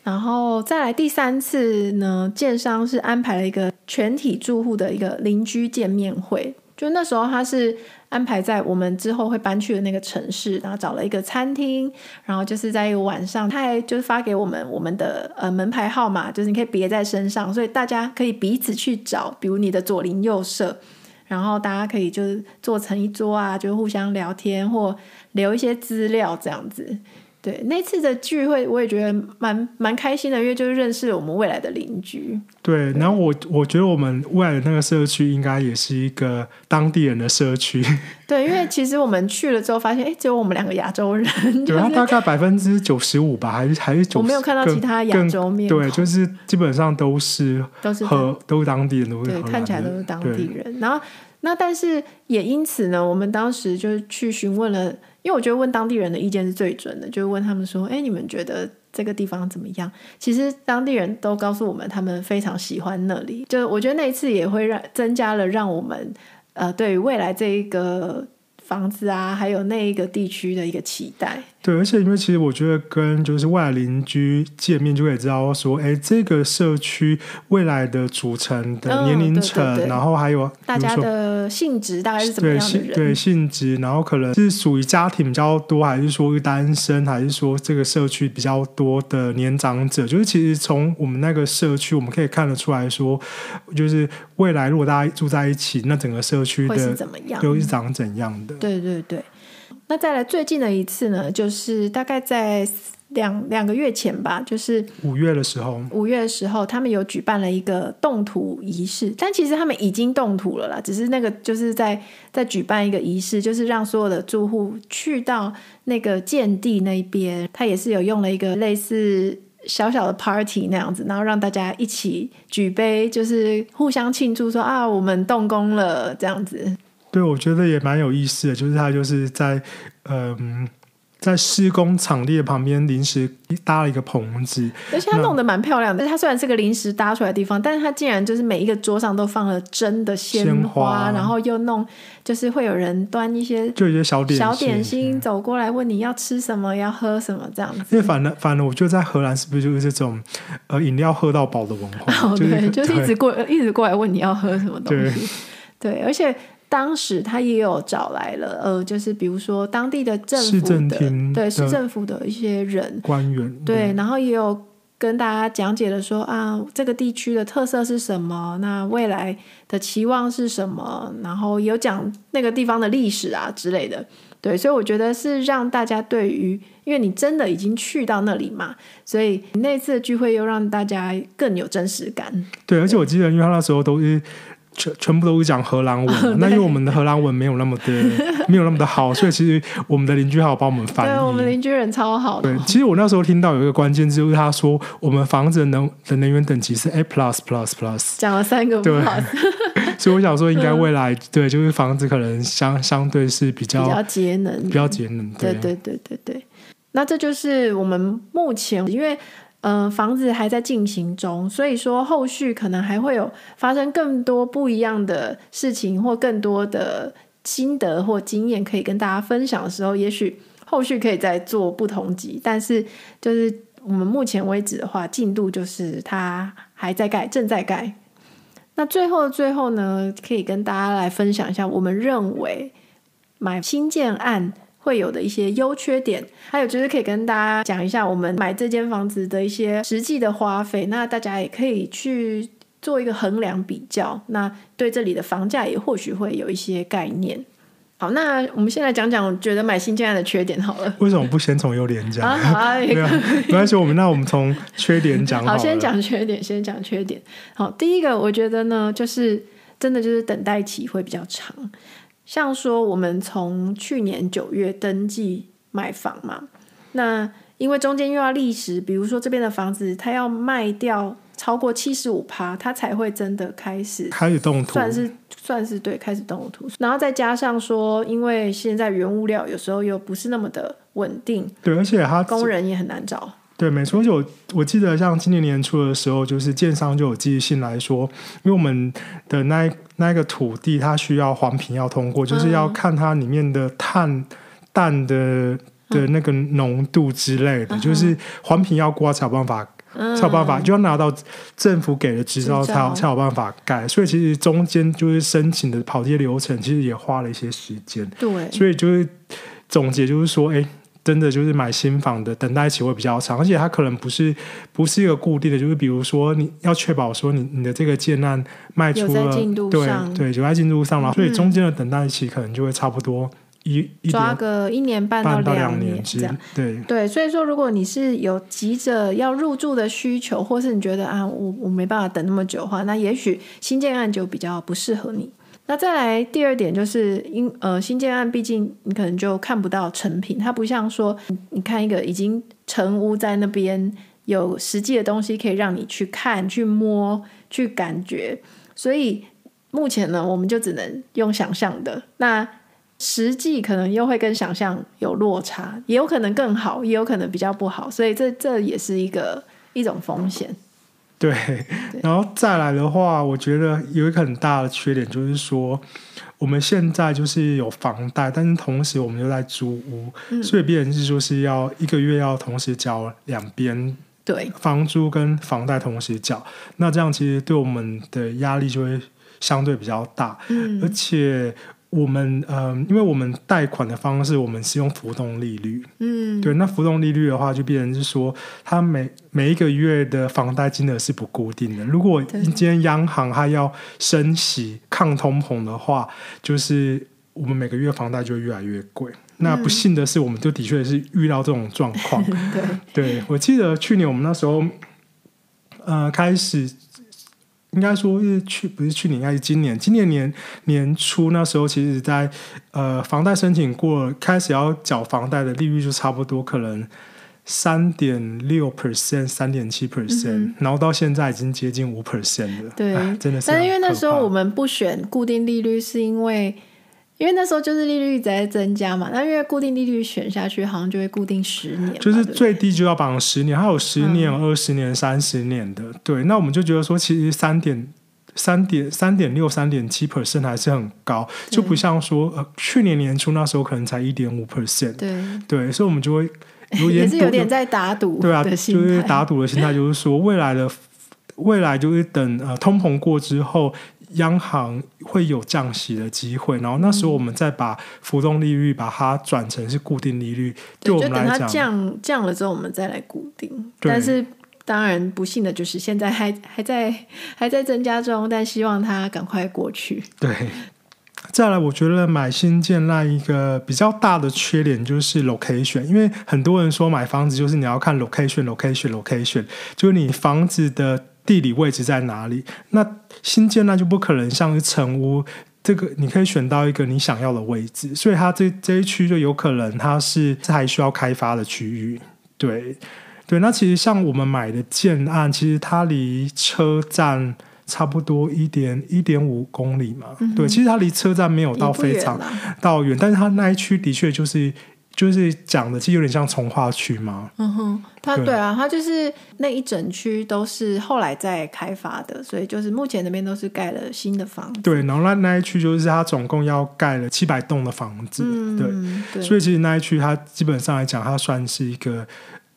然后再来第三次呢，建商是安排了一个全体住户的一个邻居见面会，就那时候他是安排在我们之后会搬去的那个城市，然后找了一个餐厅，然后就是在一个晚上他还就是发给我们我们的、呃、门牌号码，就是你可以别在身上，所以大家可以彼此去找，比如你的左邻右舍，然后大家可以就是坐成一桌啊，就互相聊天或留一些资料这样子。对，那次的聚会我也觉得蛮蛮开心的，因为就是认识了我们未来的邻居。 对, 对然后我我觉得我们未来的那个社区应该也是一个当地人的社区。对，因为其实我们去了之后发现哎，只有我们两个亚洲人。对，他大概 百分之九十五 吧，还是还是 百分之九十， 我没有看到其他亚洲面孔。对，就是基本上都是都是和都是当地人，都是对，看起来都是当地人。然后那但是也因此呢，我们当时就是去询问了，因为我觉得问当地人的意见是最准的，就是问他们说哎，你们觉得这个地方怎么样，其实当地人都告诉我们他们非常喜欢那里。就我觉得那一次也会让增加了让我们呃对于未来这一个房子啊还有那一个地区的一个期待。对，而且因为其实我觉得跟就是未来邻居见面就可以知道说哎，这个社区未来的组成的年龄层、嗯、然后还有大家的性质大概是怎么样的人。 对, 对性质，然后可能是属于家庭比较多，还是说单身，还是说这个社区比较多的年长者，就是其实从我们那个社区我们可以看得出来说就是未来如果大家住在一起那整个社区的会是怎么样，又是长怎样的。对对对。那再来最近的一次呢，就是大概在两两个月前吧，就是五月的时候五月的时候他们有举办了一个动土仪式，但其实他们已经动土了啦，只是那个就是在在举办一个仪式，就是让所有的住户去到那个建地那边，他也是有用了一个类似小小的 party 那样子，然后让大家一起举杯，就是互相庆祝说啊我们动工了这样子。对，我觉得也蛮有意思的，就是他就是在嗯、呃，在施工场地的旁边临时搭了一个棚子，而且它弄得蛮漂亮的。它虽然是个临时搭出来的地方，但是它竟然就是每一个桌上都放了真的鲜 花, 鲜花然后又弄就是会有人端一些就一些小点 心, 小点心走过来问你要吃什么要喝什么这样子。因为反而反而我觉得在荷兰是不是就是这种、呃、饮料喝到饱的文化、哦、对，就是一直过一直过来问你要喝什么东西。 对, 对而且当时他也有找来了呃，就是比如说当地的政府的市政厅对市政府的一些人官员 对, 对然后也有跟大家讲解了说啊，这个地区的特色是什么，那未来的期望是什么，然后有讲那个地方的历史啊之类的。对，所以我觉得是让大家对于因为你真的已经去到那里嘛，所以那次的聚会又让大家更有真实感。 对, 对而且我记得因为他那时候都是全, 全部都是讲荷兰文、哦、那因为我们的荷兰文没有那么的没有那么的好，所以其实我们的邻居还有帮我们翻译。对，我们邻居人超好的。对，其实我那时候听到有一个关键字就是他说我们房子的 能, 的能源等级是 A++++， 讲了三个 plus。 所以我想说应该未来、嗯、对就是房子可能 相, 相对是比较比较节能比较节能。 对, 对对对对对。那这就是我们目前因为呃，房子还在进行中，所以说后续可能还会有发生更多不一样的事情或更多的心得或经验可以跟大家分享的时候，也许后续可以再做不同集。但是就是我们目前为止的话，进度就是它还在盖，正在盖。那最后最后呢，可以跟大家来分享一下我们认为买新建案会有的一些优缺点，还有就是可以跟大家讲一下我们买这间房子的一些实际的花费，那大家也可以去做一个衡量比较，那对这里的房价也或许会有一些概念。好，那我们先来讲讲我觉得买新建案的缺点好了。为什么不先从优点讲？啊啊、没有没关系，我们那我们从缺点讲好了。好，先讲缺点先讲缺点好，第一个我觉得呢就是真的就是等待期会比较长。像说我们从去年九月登记买房嘛，那因为中间又要历时，比如说这边的房子它要卖掉超过 百分之七十五 它才会真的开始开始动土，算是算是对开始动土。然后再加上说因为现在原物料有时候又不是那么的稳定，对，而且它工人也很难找。对，没错。而且 我, 我记得像今年年初的时候，就是建商就有寄信来说，因为我们的那那个土地它需要环评要通过，就是要看它里面的碳氮的的那个浓度之类的，嗯、就是环评要过才有办法。才有办法，就要拿到政府给的执照才才有办法盖，所以其实中间就是申请的跑地流程其实也花了一些时间。对，所以就是总结就是说，哎，真的就是买新房的等待期会比较长，而且它可能不是不是一个固定的，就是比如说你要确保说你你的这个建案卖出了，有在进度上，对对，有在进度上了，嗯、所以中间的等待期可能就会差不多一抓个一年半到两年这样。对对，所以说如果你是有急着要入住的需求，或是你觉得啊我我没办法等那么久的话，那也许新建案就比较不适合你。那再来第二点就是因、呃、新建案毕竟你可能就看不到成品，它不像说你看一个已经成屋在那边有实际的东西可以让你去看去摸去感觉，所以目前呢我们就只能用想象的，那实际可能又会跟想象有落差，也有可能更好也有可能比较不好，所以 这, 这也是一个一种风险。对，然后再来的话，我觉得有一个很大的缺点就是说，我们现在就是有房贷，但是同时我们又在租屋，嗯、所以变成是就是要一个月要同时缴两边，对，房租跟房贷同时缴，那这样其实对我们的压力就会相对比较大，嗯、而且我们、呃、因为我们贷款的方式我们是用浮动利率，嗯，对，那浮动利率的话就变成是说它每每一个月的房贷金额是不固定的，如果今天央行它要升息抗通膨的话，就是我们每个月房贷就越来越贵，那不幸的是我们就的确是遇到这种状况。嗯、对, 对我记得去年我们那时候呃开始应该说是去不是去年应该是今年今年 年, 年初那时候其实在呃房贷申请过开始要缴房贷的利率就差不多可能 三点六 percent 三点七 percent、嗯、然后到现在已经接近 百分之五 了。对，真的是。但是因为那时候我们不选固定利率是因为因为那时候就是利率在增加嘛，那因为固定利率选下去好像就会固定十年，就是最低就要绑十年，还有十年、二十、嗯、年、三十年的。对，那我们就觉得说，其实三点。三点三点六、三点七 percent 还是很高，就不像说、呃、去年年初那时候可能才一点五 percent。对对，所以我们就会也是有点在打赌的心态，对啊，就是打赌的心态，就是说未来的未来就是等、呃、通膨过之后，央行会有降息的机会，然后那时候我们再把浮动利率把它转成是固定利率，对我们来讲，就等它降降了之后，我们再来固定，但是。当然不幸的就是现在 还, 还在还在增加中，但希望它赶快过去。对，再来我觉得买新建那一个比较大的缺点就是 location， 因为很多人说买房子就是你要看 location location location， 就是你房子的地理位置在哪里，那新建那就不可能像是成屋这个你可以选到一个你想要的位置，所以它 这, 这一区就有可能它是还需要开发的区域。对对，那其实像我们买的建案，其实它离车站差不多 一点五 公里嘛、嗯、对，其实它离车站没有到非常到远，但是它那一区的确就是就是讲的其实有点像重划区嘛。嗯哼，它 对, 对啊，它就是那一整区都是后来再开发的，所以就是目前那边都是盖了新的房子。对，然后 那, 那一区就是它总共要盖了七百栋的房子、嗯、对, 对，所以其实那一区它基本上来讲它算是一个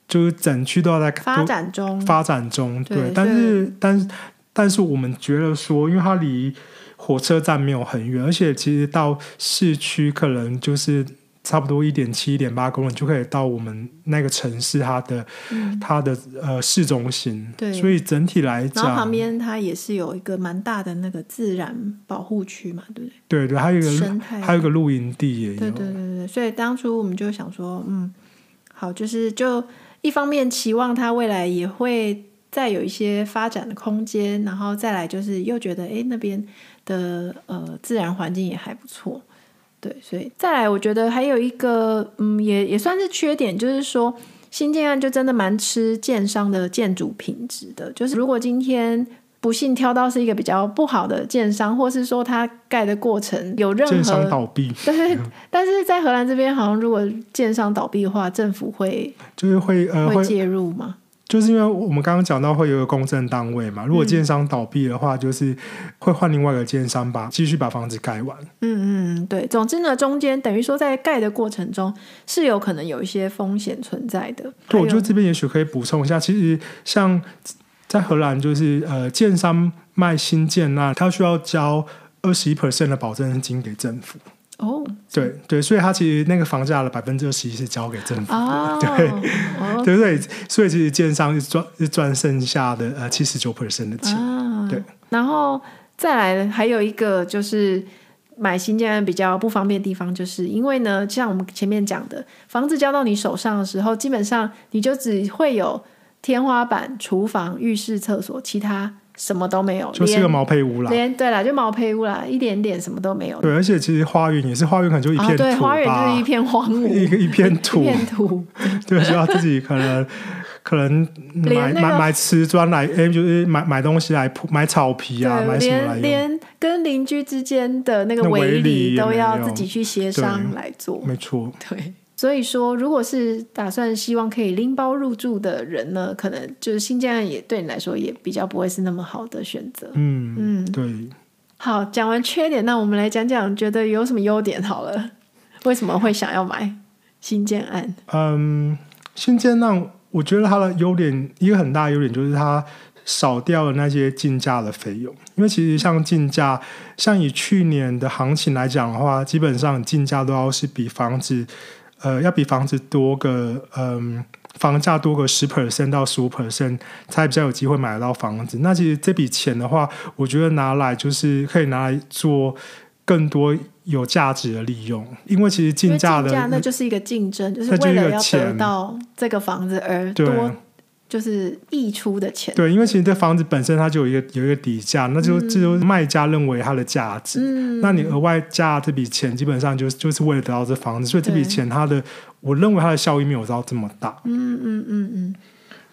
就是整区都要在发展中发展中 对, 对但是但但是我们觉得说，因为它离火车站没有很远，而且其实到市区可能就是差不多 一点七 一点八 公里就可以到我们那个城市它的、嗯、它的、呃、市中心。对，所以整体来讲，然后旁边它也是有一个蛮大的那个自然保护区嘛，对不对？对对，还有一个还有一个露营地也有。对对对对，所以当初我们就想说，嗯，好，就是就一方面期望它未来也会再有一些发展的空间，然后再来就是又觉得哎，那边的、呃、自然环境也还不错。对，所以再来我觉得还有一个嗯，也也算是缺点，就是说新建案就真的蛮吃建商的建筑品质的，就是如果今天不幸挑到是一个比较不好的建商，或是说他盖的过程有任何建商倒闭，但是但是在荷兰这边好像如果建商倒闭的话，政府会就是会、呃、会介入吗？就是因为我们刚刚讲到会有一个公证单位嘛，如果建商倒闭的话、嗯、就是会换另外一个建商把继续把房子盖完。嗯嗯，对，总之呢中间等于说在盖的过程中是有可能有一些风险存在的。对，我觉得这边也许可以补充一下，其实像在荷兰就是、呃、建商卖新建案，他需要交 百分之二十一 的保证金给政府。哦，对对，所以他其实那个房价的 百分之二十一 是交给政府的、哦、对、哦、对对，所以其实建商是 赚, 是赚剩下的、呃、百分之七十九 的钱、啊、对。然后再来还有一个就是买新建案比较不方便的地方，就是因为呢像我们前面讲的，房子交到你手上的时候，基本上你就只会有天花板、厨房、浴室、厕所，其他什么都没有，就是个毛坯屋啦。连对啦，就毛坯屋啦，一点点什么都没有。对，而且其实花园也是，花园可能就一片土吧、哦、对，花园就是一片荒芜，一个一片土，一片土。对，所以他自己可能可能买、那个、买买瓷砖来，哎，就是买买东西来铺，买草皮啊，买什么来用。连连跟邻居之间的那个围篱都要自己去协商来做，没错，对。所以说如果是打算希望可以拎包入住的人呢，可能就是新建案也对你来说也比较不会是那么好的选择。 嗯, 嗯对。好，讲完缺点，那我们来讲讲觉得有什么优点好了，为什么会想要买新建案。嗯，新建案我觉得它的优点，一个很大的优点就是它少掉了那些竞价的费用，因为其实像竞价，像以去年的行情来讲的话，基本上竞价都要是比房子呃，要比房子多个、嗯、房价多个 百分之十 到 百分之十五 才比较有机会买到房子。那其实这笔钱的话，我觉得拿来就是可以拿来做更多有价值的利用，因为其实竞价的竞价那就是一个竞争，就是为了要得到这个房子而多就是溢出的钱。对，因为其实这房子本身它就有一个有一个底价，那就、嗯、这就是卖家认为它的价值、嗯、那你额外加这笔钱基本上就是就是为了得到这房子，所以这笔钱它的我认为它的效益没有到这么大。嗯嗯嗯嗯，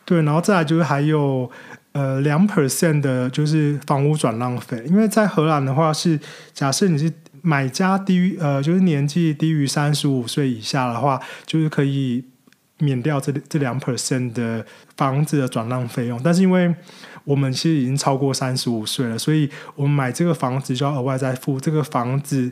对。然后再来就是还有呃 百分之二 的就是房屋转让费，因为在荷兰的话是假设你是买家低于呃就是年纪低于三十五岁以下的话，就是可以免掉这这两 percent 的房子的转让费用。但是因为我们其实已经超过三十五岁了，所以我们买这个房子就要额外再付这个房子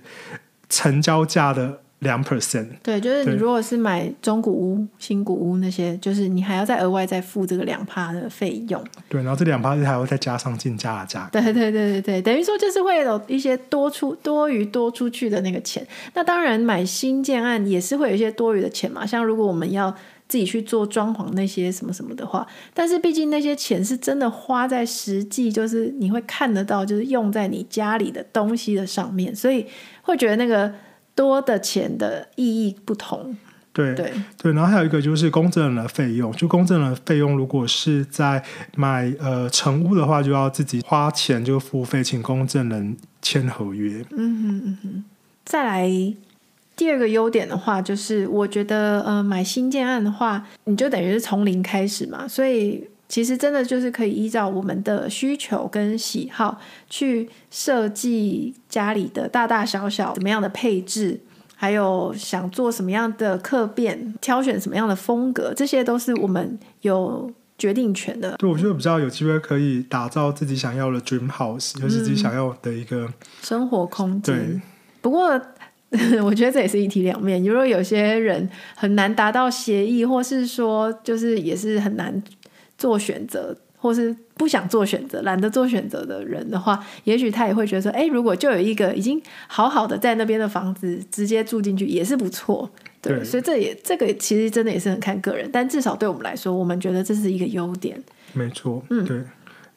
成交价的两 percent。对，就是你如果是买中古屋、新古屋那些，就是你还要再额外再付这个两趴的费用。对，然后这两趴还要再加上进价的价格。对对对对对，等于说就是会有一些多出多余多出去的那个钱。那当然买新建案也是会有一些多余的钱嘛，像如果我们要自己去做装潢那些什么什么的话，但是毕竟那些钱是真的花在实际，就是你会看得到，就是用在你家里的东西的上面，所以会觉得那个多的钱的意义不同。对 对, 对，然后还有一个就是公证人的费用，就公证人的费用如果是在买呃成屋的话，就要自己花钱就付费请公证人签合约。嗯哼嗯哼。再来第二个优点的话，就是我觉得呃，买新建案的话，你就等于是从零开始嘛，所以其实真的就是可以依照我们的需求跟喜好去设计家里的大大小小怎么样的配置，还有想做什么样的客变，挑选什么样的风格，这些都是我们有决定权的。对，我觉得比较有机会可以打造自己想要的 dream house， 就是自己想要的一个、嗯、生活空间。对，不过我觉得这也是一体两面，如果有些人很难达到协议，或是说就是也是很难做选择，或是不想做选择懒得做选择的人的话，也许他也会觉得说，哎，如果就有一个已经好好的在那边的房子直接住进去也是不错。 对, 对，所以这也这个其实真的也是很看个人，但至少对我们来说，我们觉得这是一个优点。没错、嗯、对。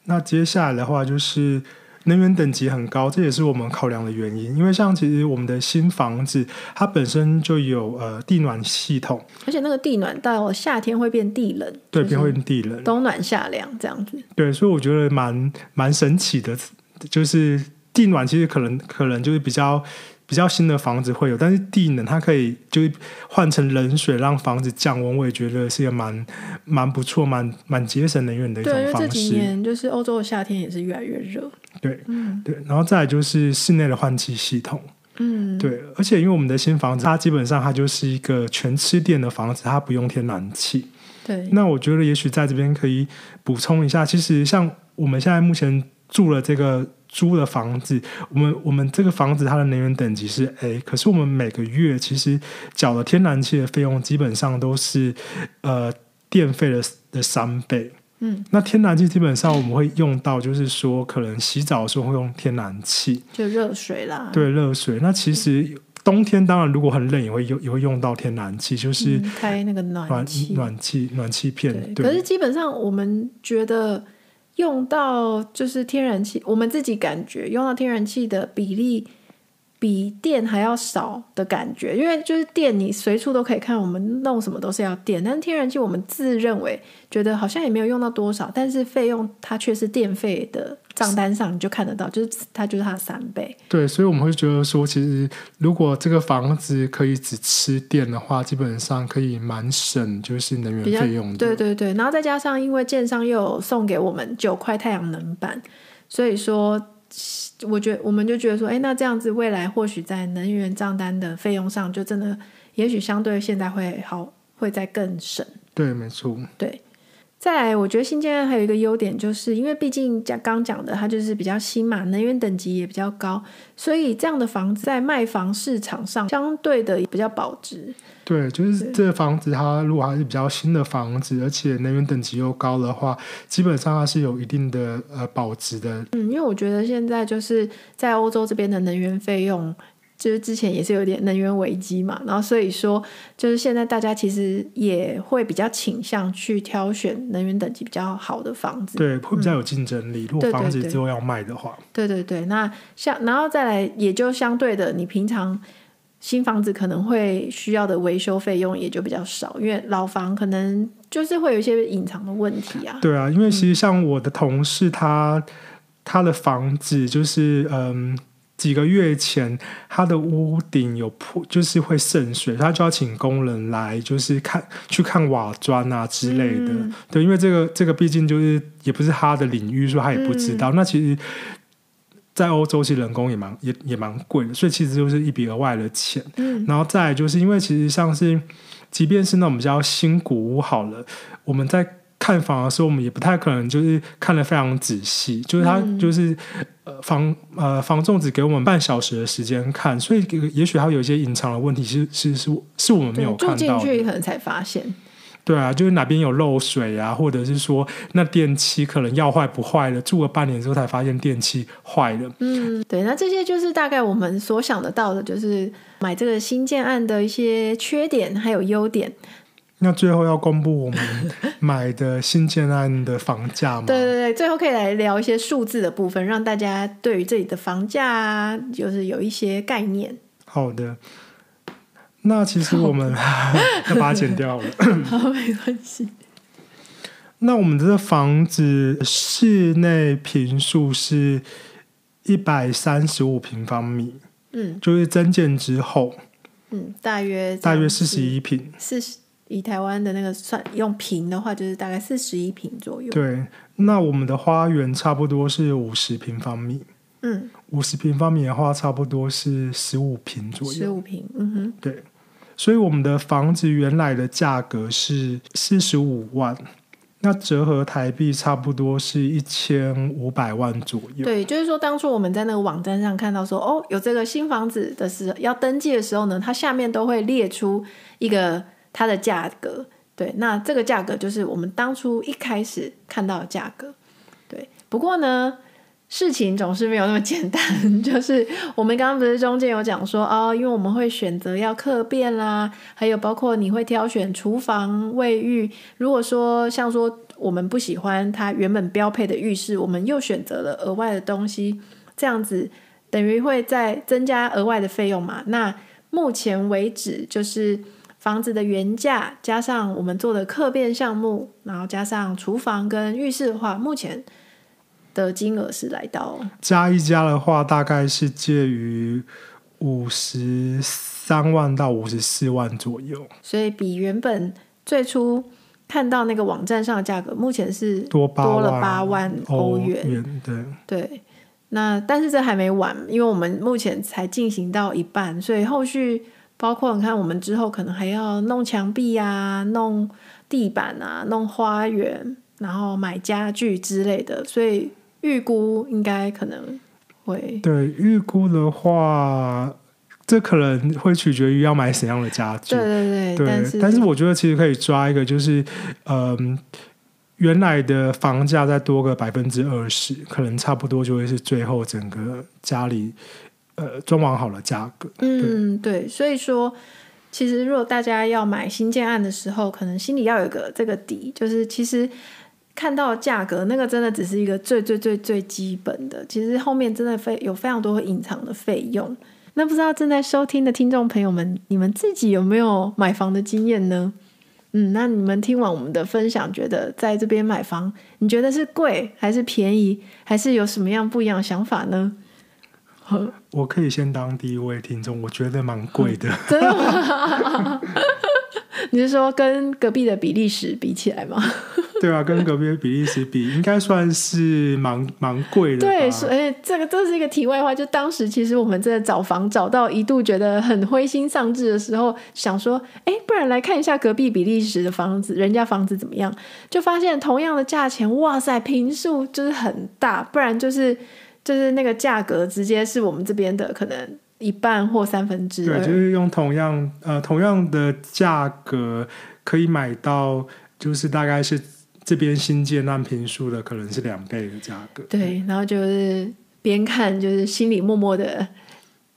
那接下来的话就是能源等级很高，这也是我们考量的原因，因为像其实我们的新房子它本身就有、呃、地暖系统，而且那个地暖到夏天会变地冷。对，变会变地冷，冬暖夏凉这样子。对，所以我觉得蛮蛮神奇的，就是地暖其实可能可能就是比较比较新的房子会有，但是地冷它可以就是换成冷水让房子降温，我也觉得是一个蛮蛮不错蛮蛮节省能源的一种方式。对，因为这几年就是欧洲的夏天也是越来越热。对、嗯、对，然后再来就是室内的换气系统。嗯，对，而且因为我们的新房子它基本上它就是一个全吃电的房子，它不用天然气。对，那我觉得也许在这边可以补充一下，其实像我们现在目前住了这个租的房子，我们我们这个房子它的能源等级是 A， 可是我们每个月其实缴的天然气的费用基本上都是呃电费的的三倍。嗯，那天然气基本上我们会用到，就是说可能洗澡的时候会用天然气，就热水啦。对，热水。那其实冬天当然如果很冷也会用也会用到天然气，就是、嗯、开那个暖气暖气暖气片。对对，可是基本上我们觉得用到就是天然气，我们自己感觉用到天然气的比例比电还要少的感觉，因为就是电你随处都可以看，我们弄什么都是要电，但是天然气我们自认为觉得好像也没有用到多少，但是费用它却是电费的账单上你就看得到，就是它就是它的三倍。对，所以我们会觉得说其实如果这个房子可以只吃电的话，基本上可以蛮省就是能源费用的。对对对，然后再加上因为建商又有送给我们九块太阳能板，所以说我觉得我们就觉得说，哎，那这样子未来或许在能源账单的费用上就真的也许相对现在会好，会再更省。对，没错。对，再来我觉得新建案还有一个优点，就是因为毕竟刚讲的它就是比较新嘛，能源等级也比较高，所以这样的房子在卖房市场上相对的比较保值。对，就是这个房子它如果还是比较新的房子，而且能源等级又高的话，基本上它是有一定的、呃、保值的。嗯，因为我觉得现在就是在欧洲这边的能源费用就是之前也是有点能源危机嘛，然后所以说就是现在大家其实也会比较倾向去挑选能源等级比较好的房子。对，会比较有竞争力、嗯、如果房子之后要卖的话。对对 对, 对, 对，那像然后再来也就相对的你平常新房子可能会需要的维修费用也就比较少，因为老房可能就是会有一些隐藏的问题啊。对啊，因为其实像我的同事他、嗯、他的房子就是嗯几个月前他的屋顶有破，就是会渗水，他就要请工人来就是看去看瓦砖啊之类的、嗯、对，因为这个这个毕竟就是也不是他的领域，所以他也不知道、嗯、那其实在欧洲其实人工也蛮也也蛮贵的，所以其实就是一笔额外的钱。嗯，然后再来就是因为其实像是即便是那种比较新古屋好了，我们在看房的时候我们也不太可能就是看得非常仔细，就是他就是、嗯呃、房呃房仲只给我们半小时的时间看，所以也许他有一些隐藏的问题是是是是我们没有看到的，住进去可能才发现。对啊，就是哪边有漏水啊，或者是说那电器可能要坏不坏了，住了半年之后才发现电器坏了。嗯，对，那这些就是大概我们所想得到的，就是买这个新建案的一些缺点还有优点。那最后要公布我们买的新建案的房价吗？对对对，最后可以来聊一些数字的部分，让大家对于这里的房价、啊、就是有一些概念。好的，那其实我们要把它剪掉了。好，没关系。那我们这个房子室内坪数是一百三十五平方米，嗯，就是增建之后，嗯，大约大约四十一坪，四十以台湾的那个算用坪的话就是大概四十一坪左右。对，那我们的花园差不多是五十平方米，嗯，五十平方米的话差不多是十五坪左右，十五坪，嗯哼，对。所以我们的房子原来的价格是四十五万，那折合台币差不多是一千五百万左右。对，就是说当初我们在那个网站上看到说哦有这个新房子的时候要登记的时候呢，它下面都会列出一个它的价格。对，那这个价格就是我们当初一开始看到的价格。对，不过呢事情总是没有那么简单，就是我们刚刚不是中间有讲说哦，因为我们会选择要客变啦，还有包括你会挑选厨房卫浴，如果说像说我们不喜欢它原本标配的浴室，我们又选择了额外的东西，这样子等于会再增加额外的费用嘛。那目前为止就是房子的原价加上我们做的客变项目，然后加上厨房跟浴室的话，目前的金额是来到加一加的话大概是介于五十三万到五十四万左右，所以比原本最初看到那个网站上的价格目前是多了八万欧元。 对, 对那但是这还没完，因为我们目前才进行到一半，所以后续包括你看我们之后可能还要弄墙壁啊，弄地板啊，弄花园，然后买家具之类的，所以预估应该可能会，对，预估的话这可能会取决于要买怎样的家具。对对 对, 对但是但是我觉得其实可以抓一个就是嗯、呃，原来的房价再多个 百分之二十 可能差不多就会是最后整个家里呃装潢好了价格。嗯，对，所以说其实如果大家要买新建案的时候可能心里要有一个这个底，就是其实看到价格那个真的只是一个最最最最基本的，其实后面真的有非常多隐藏的费用。那不知道正在收听的听众朋友们，你们自己有没有买房的经验呢？嗯，那你们听完我们的分享觉得在这边买房你觉得是贵还是便宜，还是有什么样不一样的想法呢？我可以先当第一位听众，我觉得蛮贵的。真的吗？你是说跟隔壁的比利时比起来吗？对啊，跟隔壁的比利时比应该算是蛮蛮贵的吧。对，所以这个这是一个题外话，就当时其实我们真的找房找到一度觉得很灰心丧志的时候，想说哎，不然来看一下隔壁比利时的房子，人家房子怎么样，就发现同样的价钱，哇塞，坪数就是很大，不然就是就是那个价格直接是我们这边的可能一半或三分之二。对，就是用同样呃同样的价格可以买到，就是大概是这边新建案坪数的可能是两倍的价格。对，然后就是边看就是心里默默的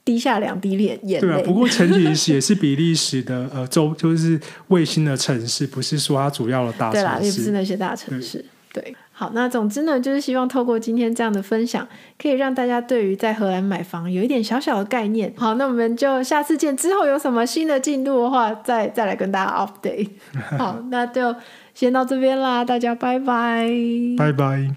滴下两滴眼泪。对啊，不过前提是也是比利时的呃州，就是卫星的城市，不是说它主要的大城市。对啦，也不是那些大城市。对。对，好，那总之呢就是希望透过今天这样的分享可以让大家对于在荷兰买房有一点小小的概念。好，那我们就下次见，之后有什么新的进度的话再再来跟大家 update。 好，那就先到这边啦，大家拜拜拜拜。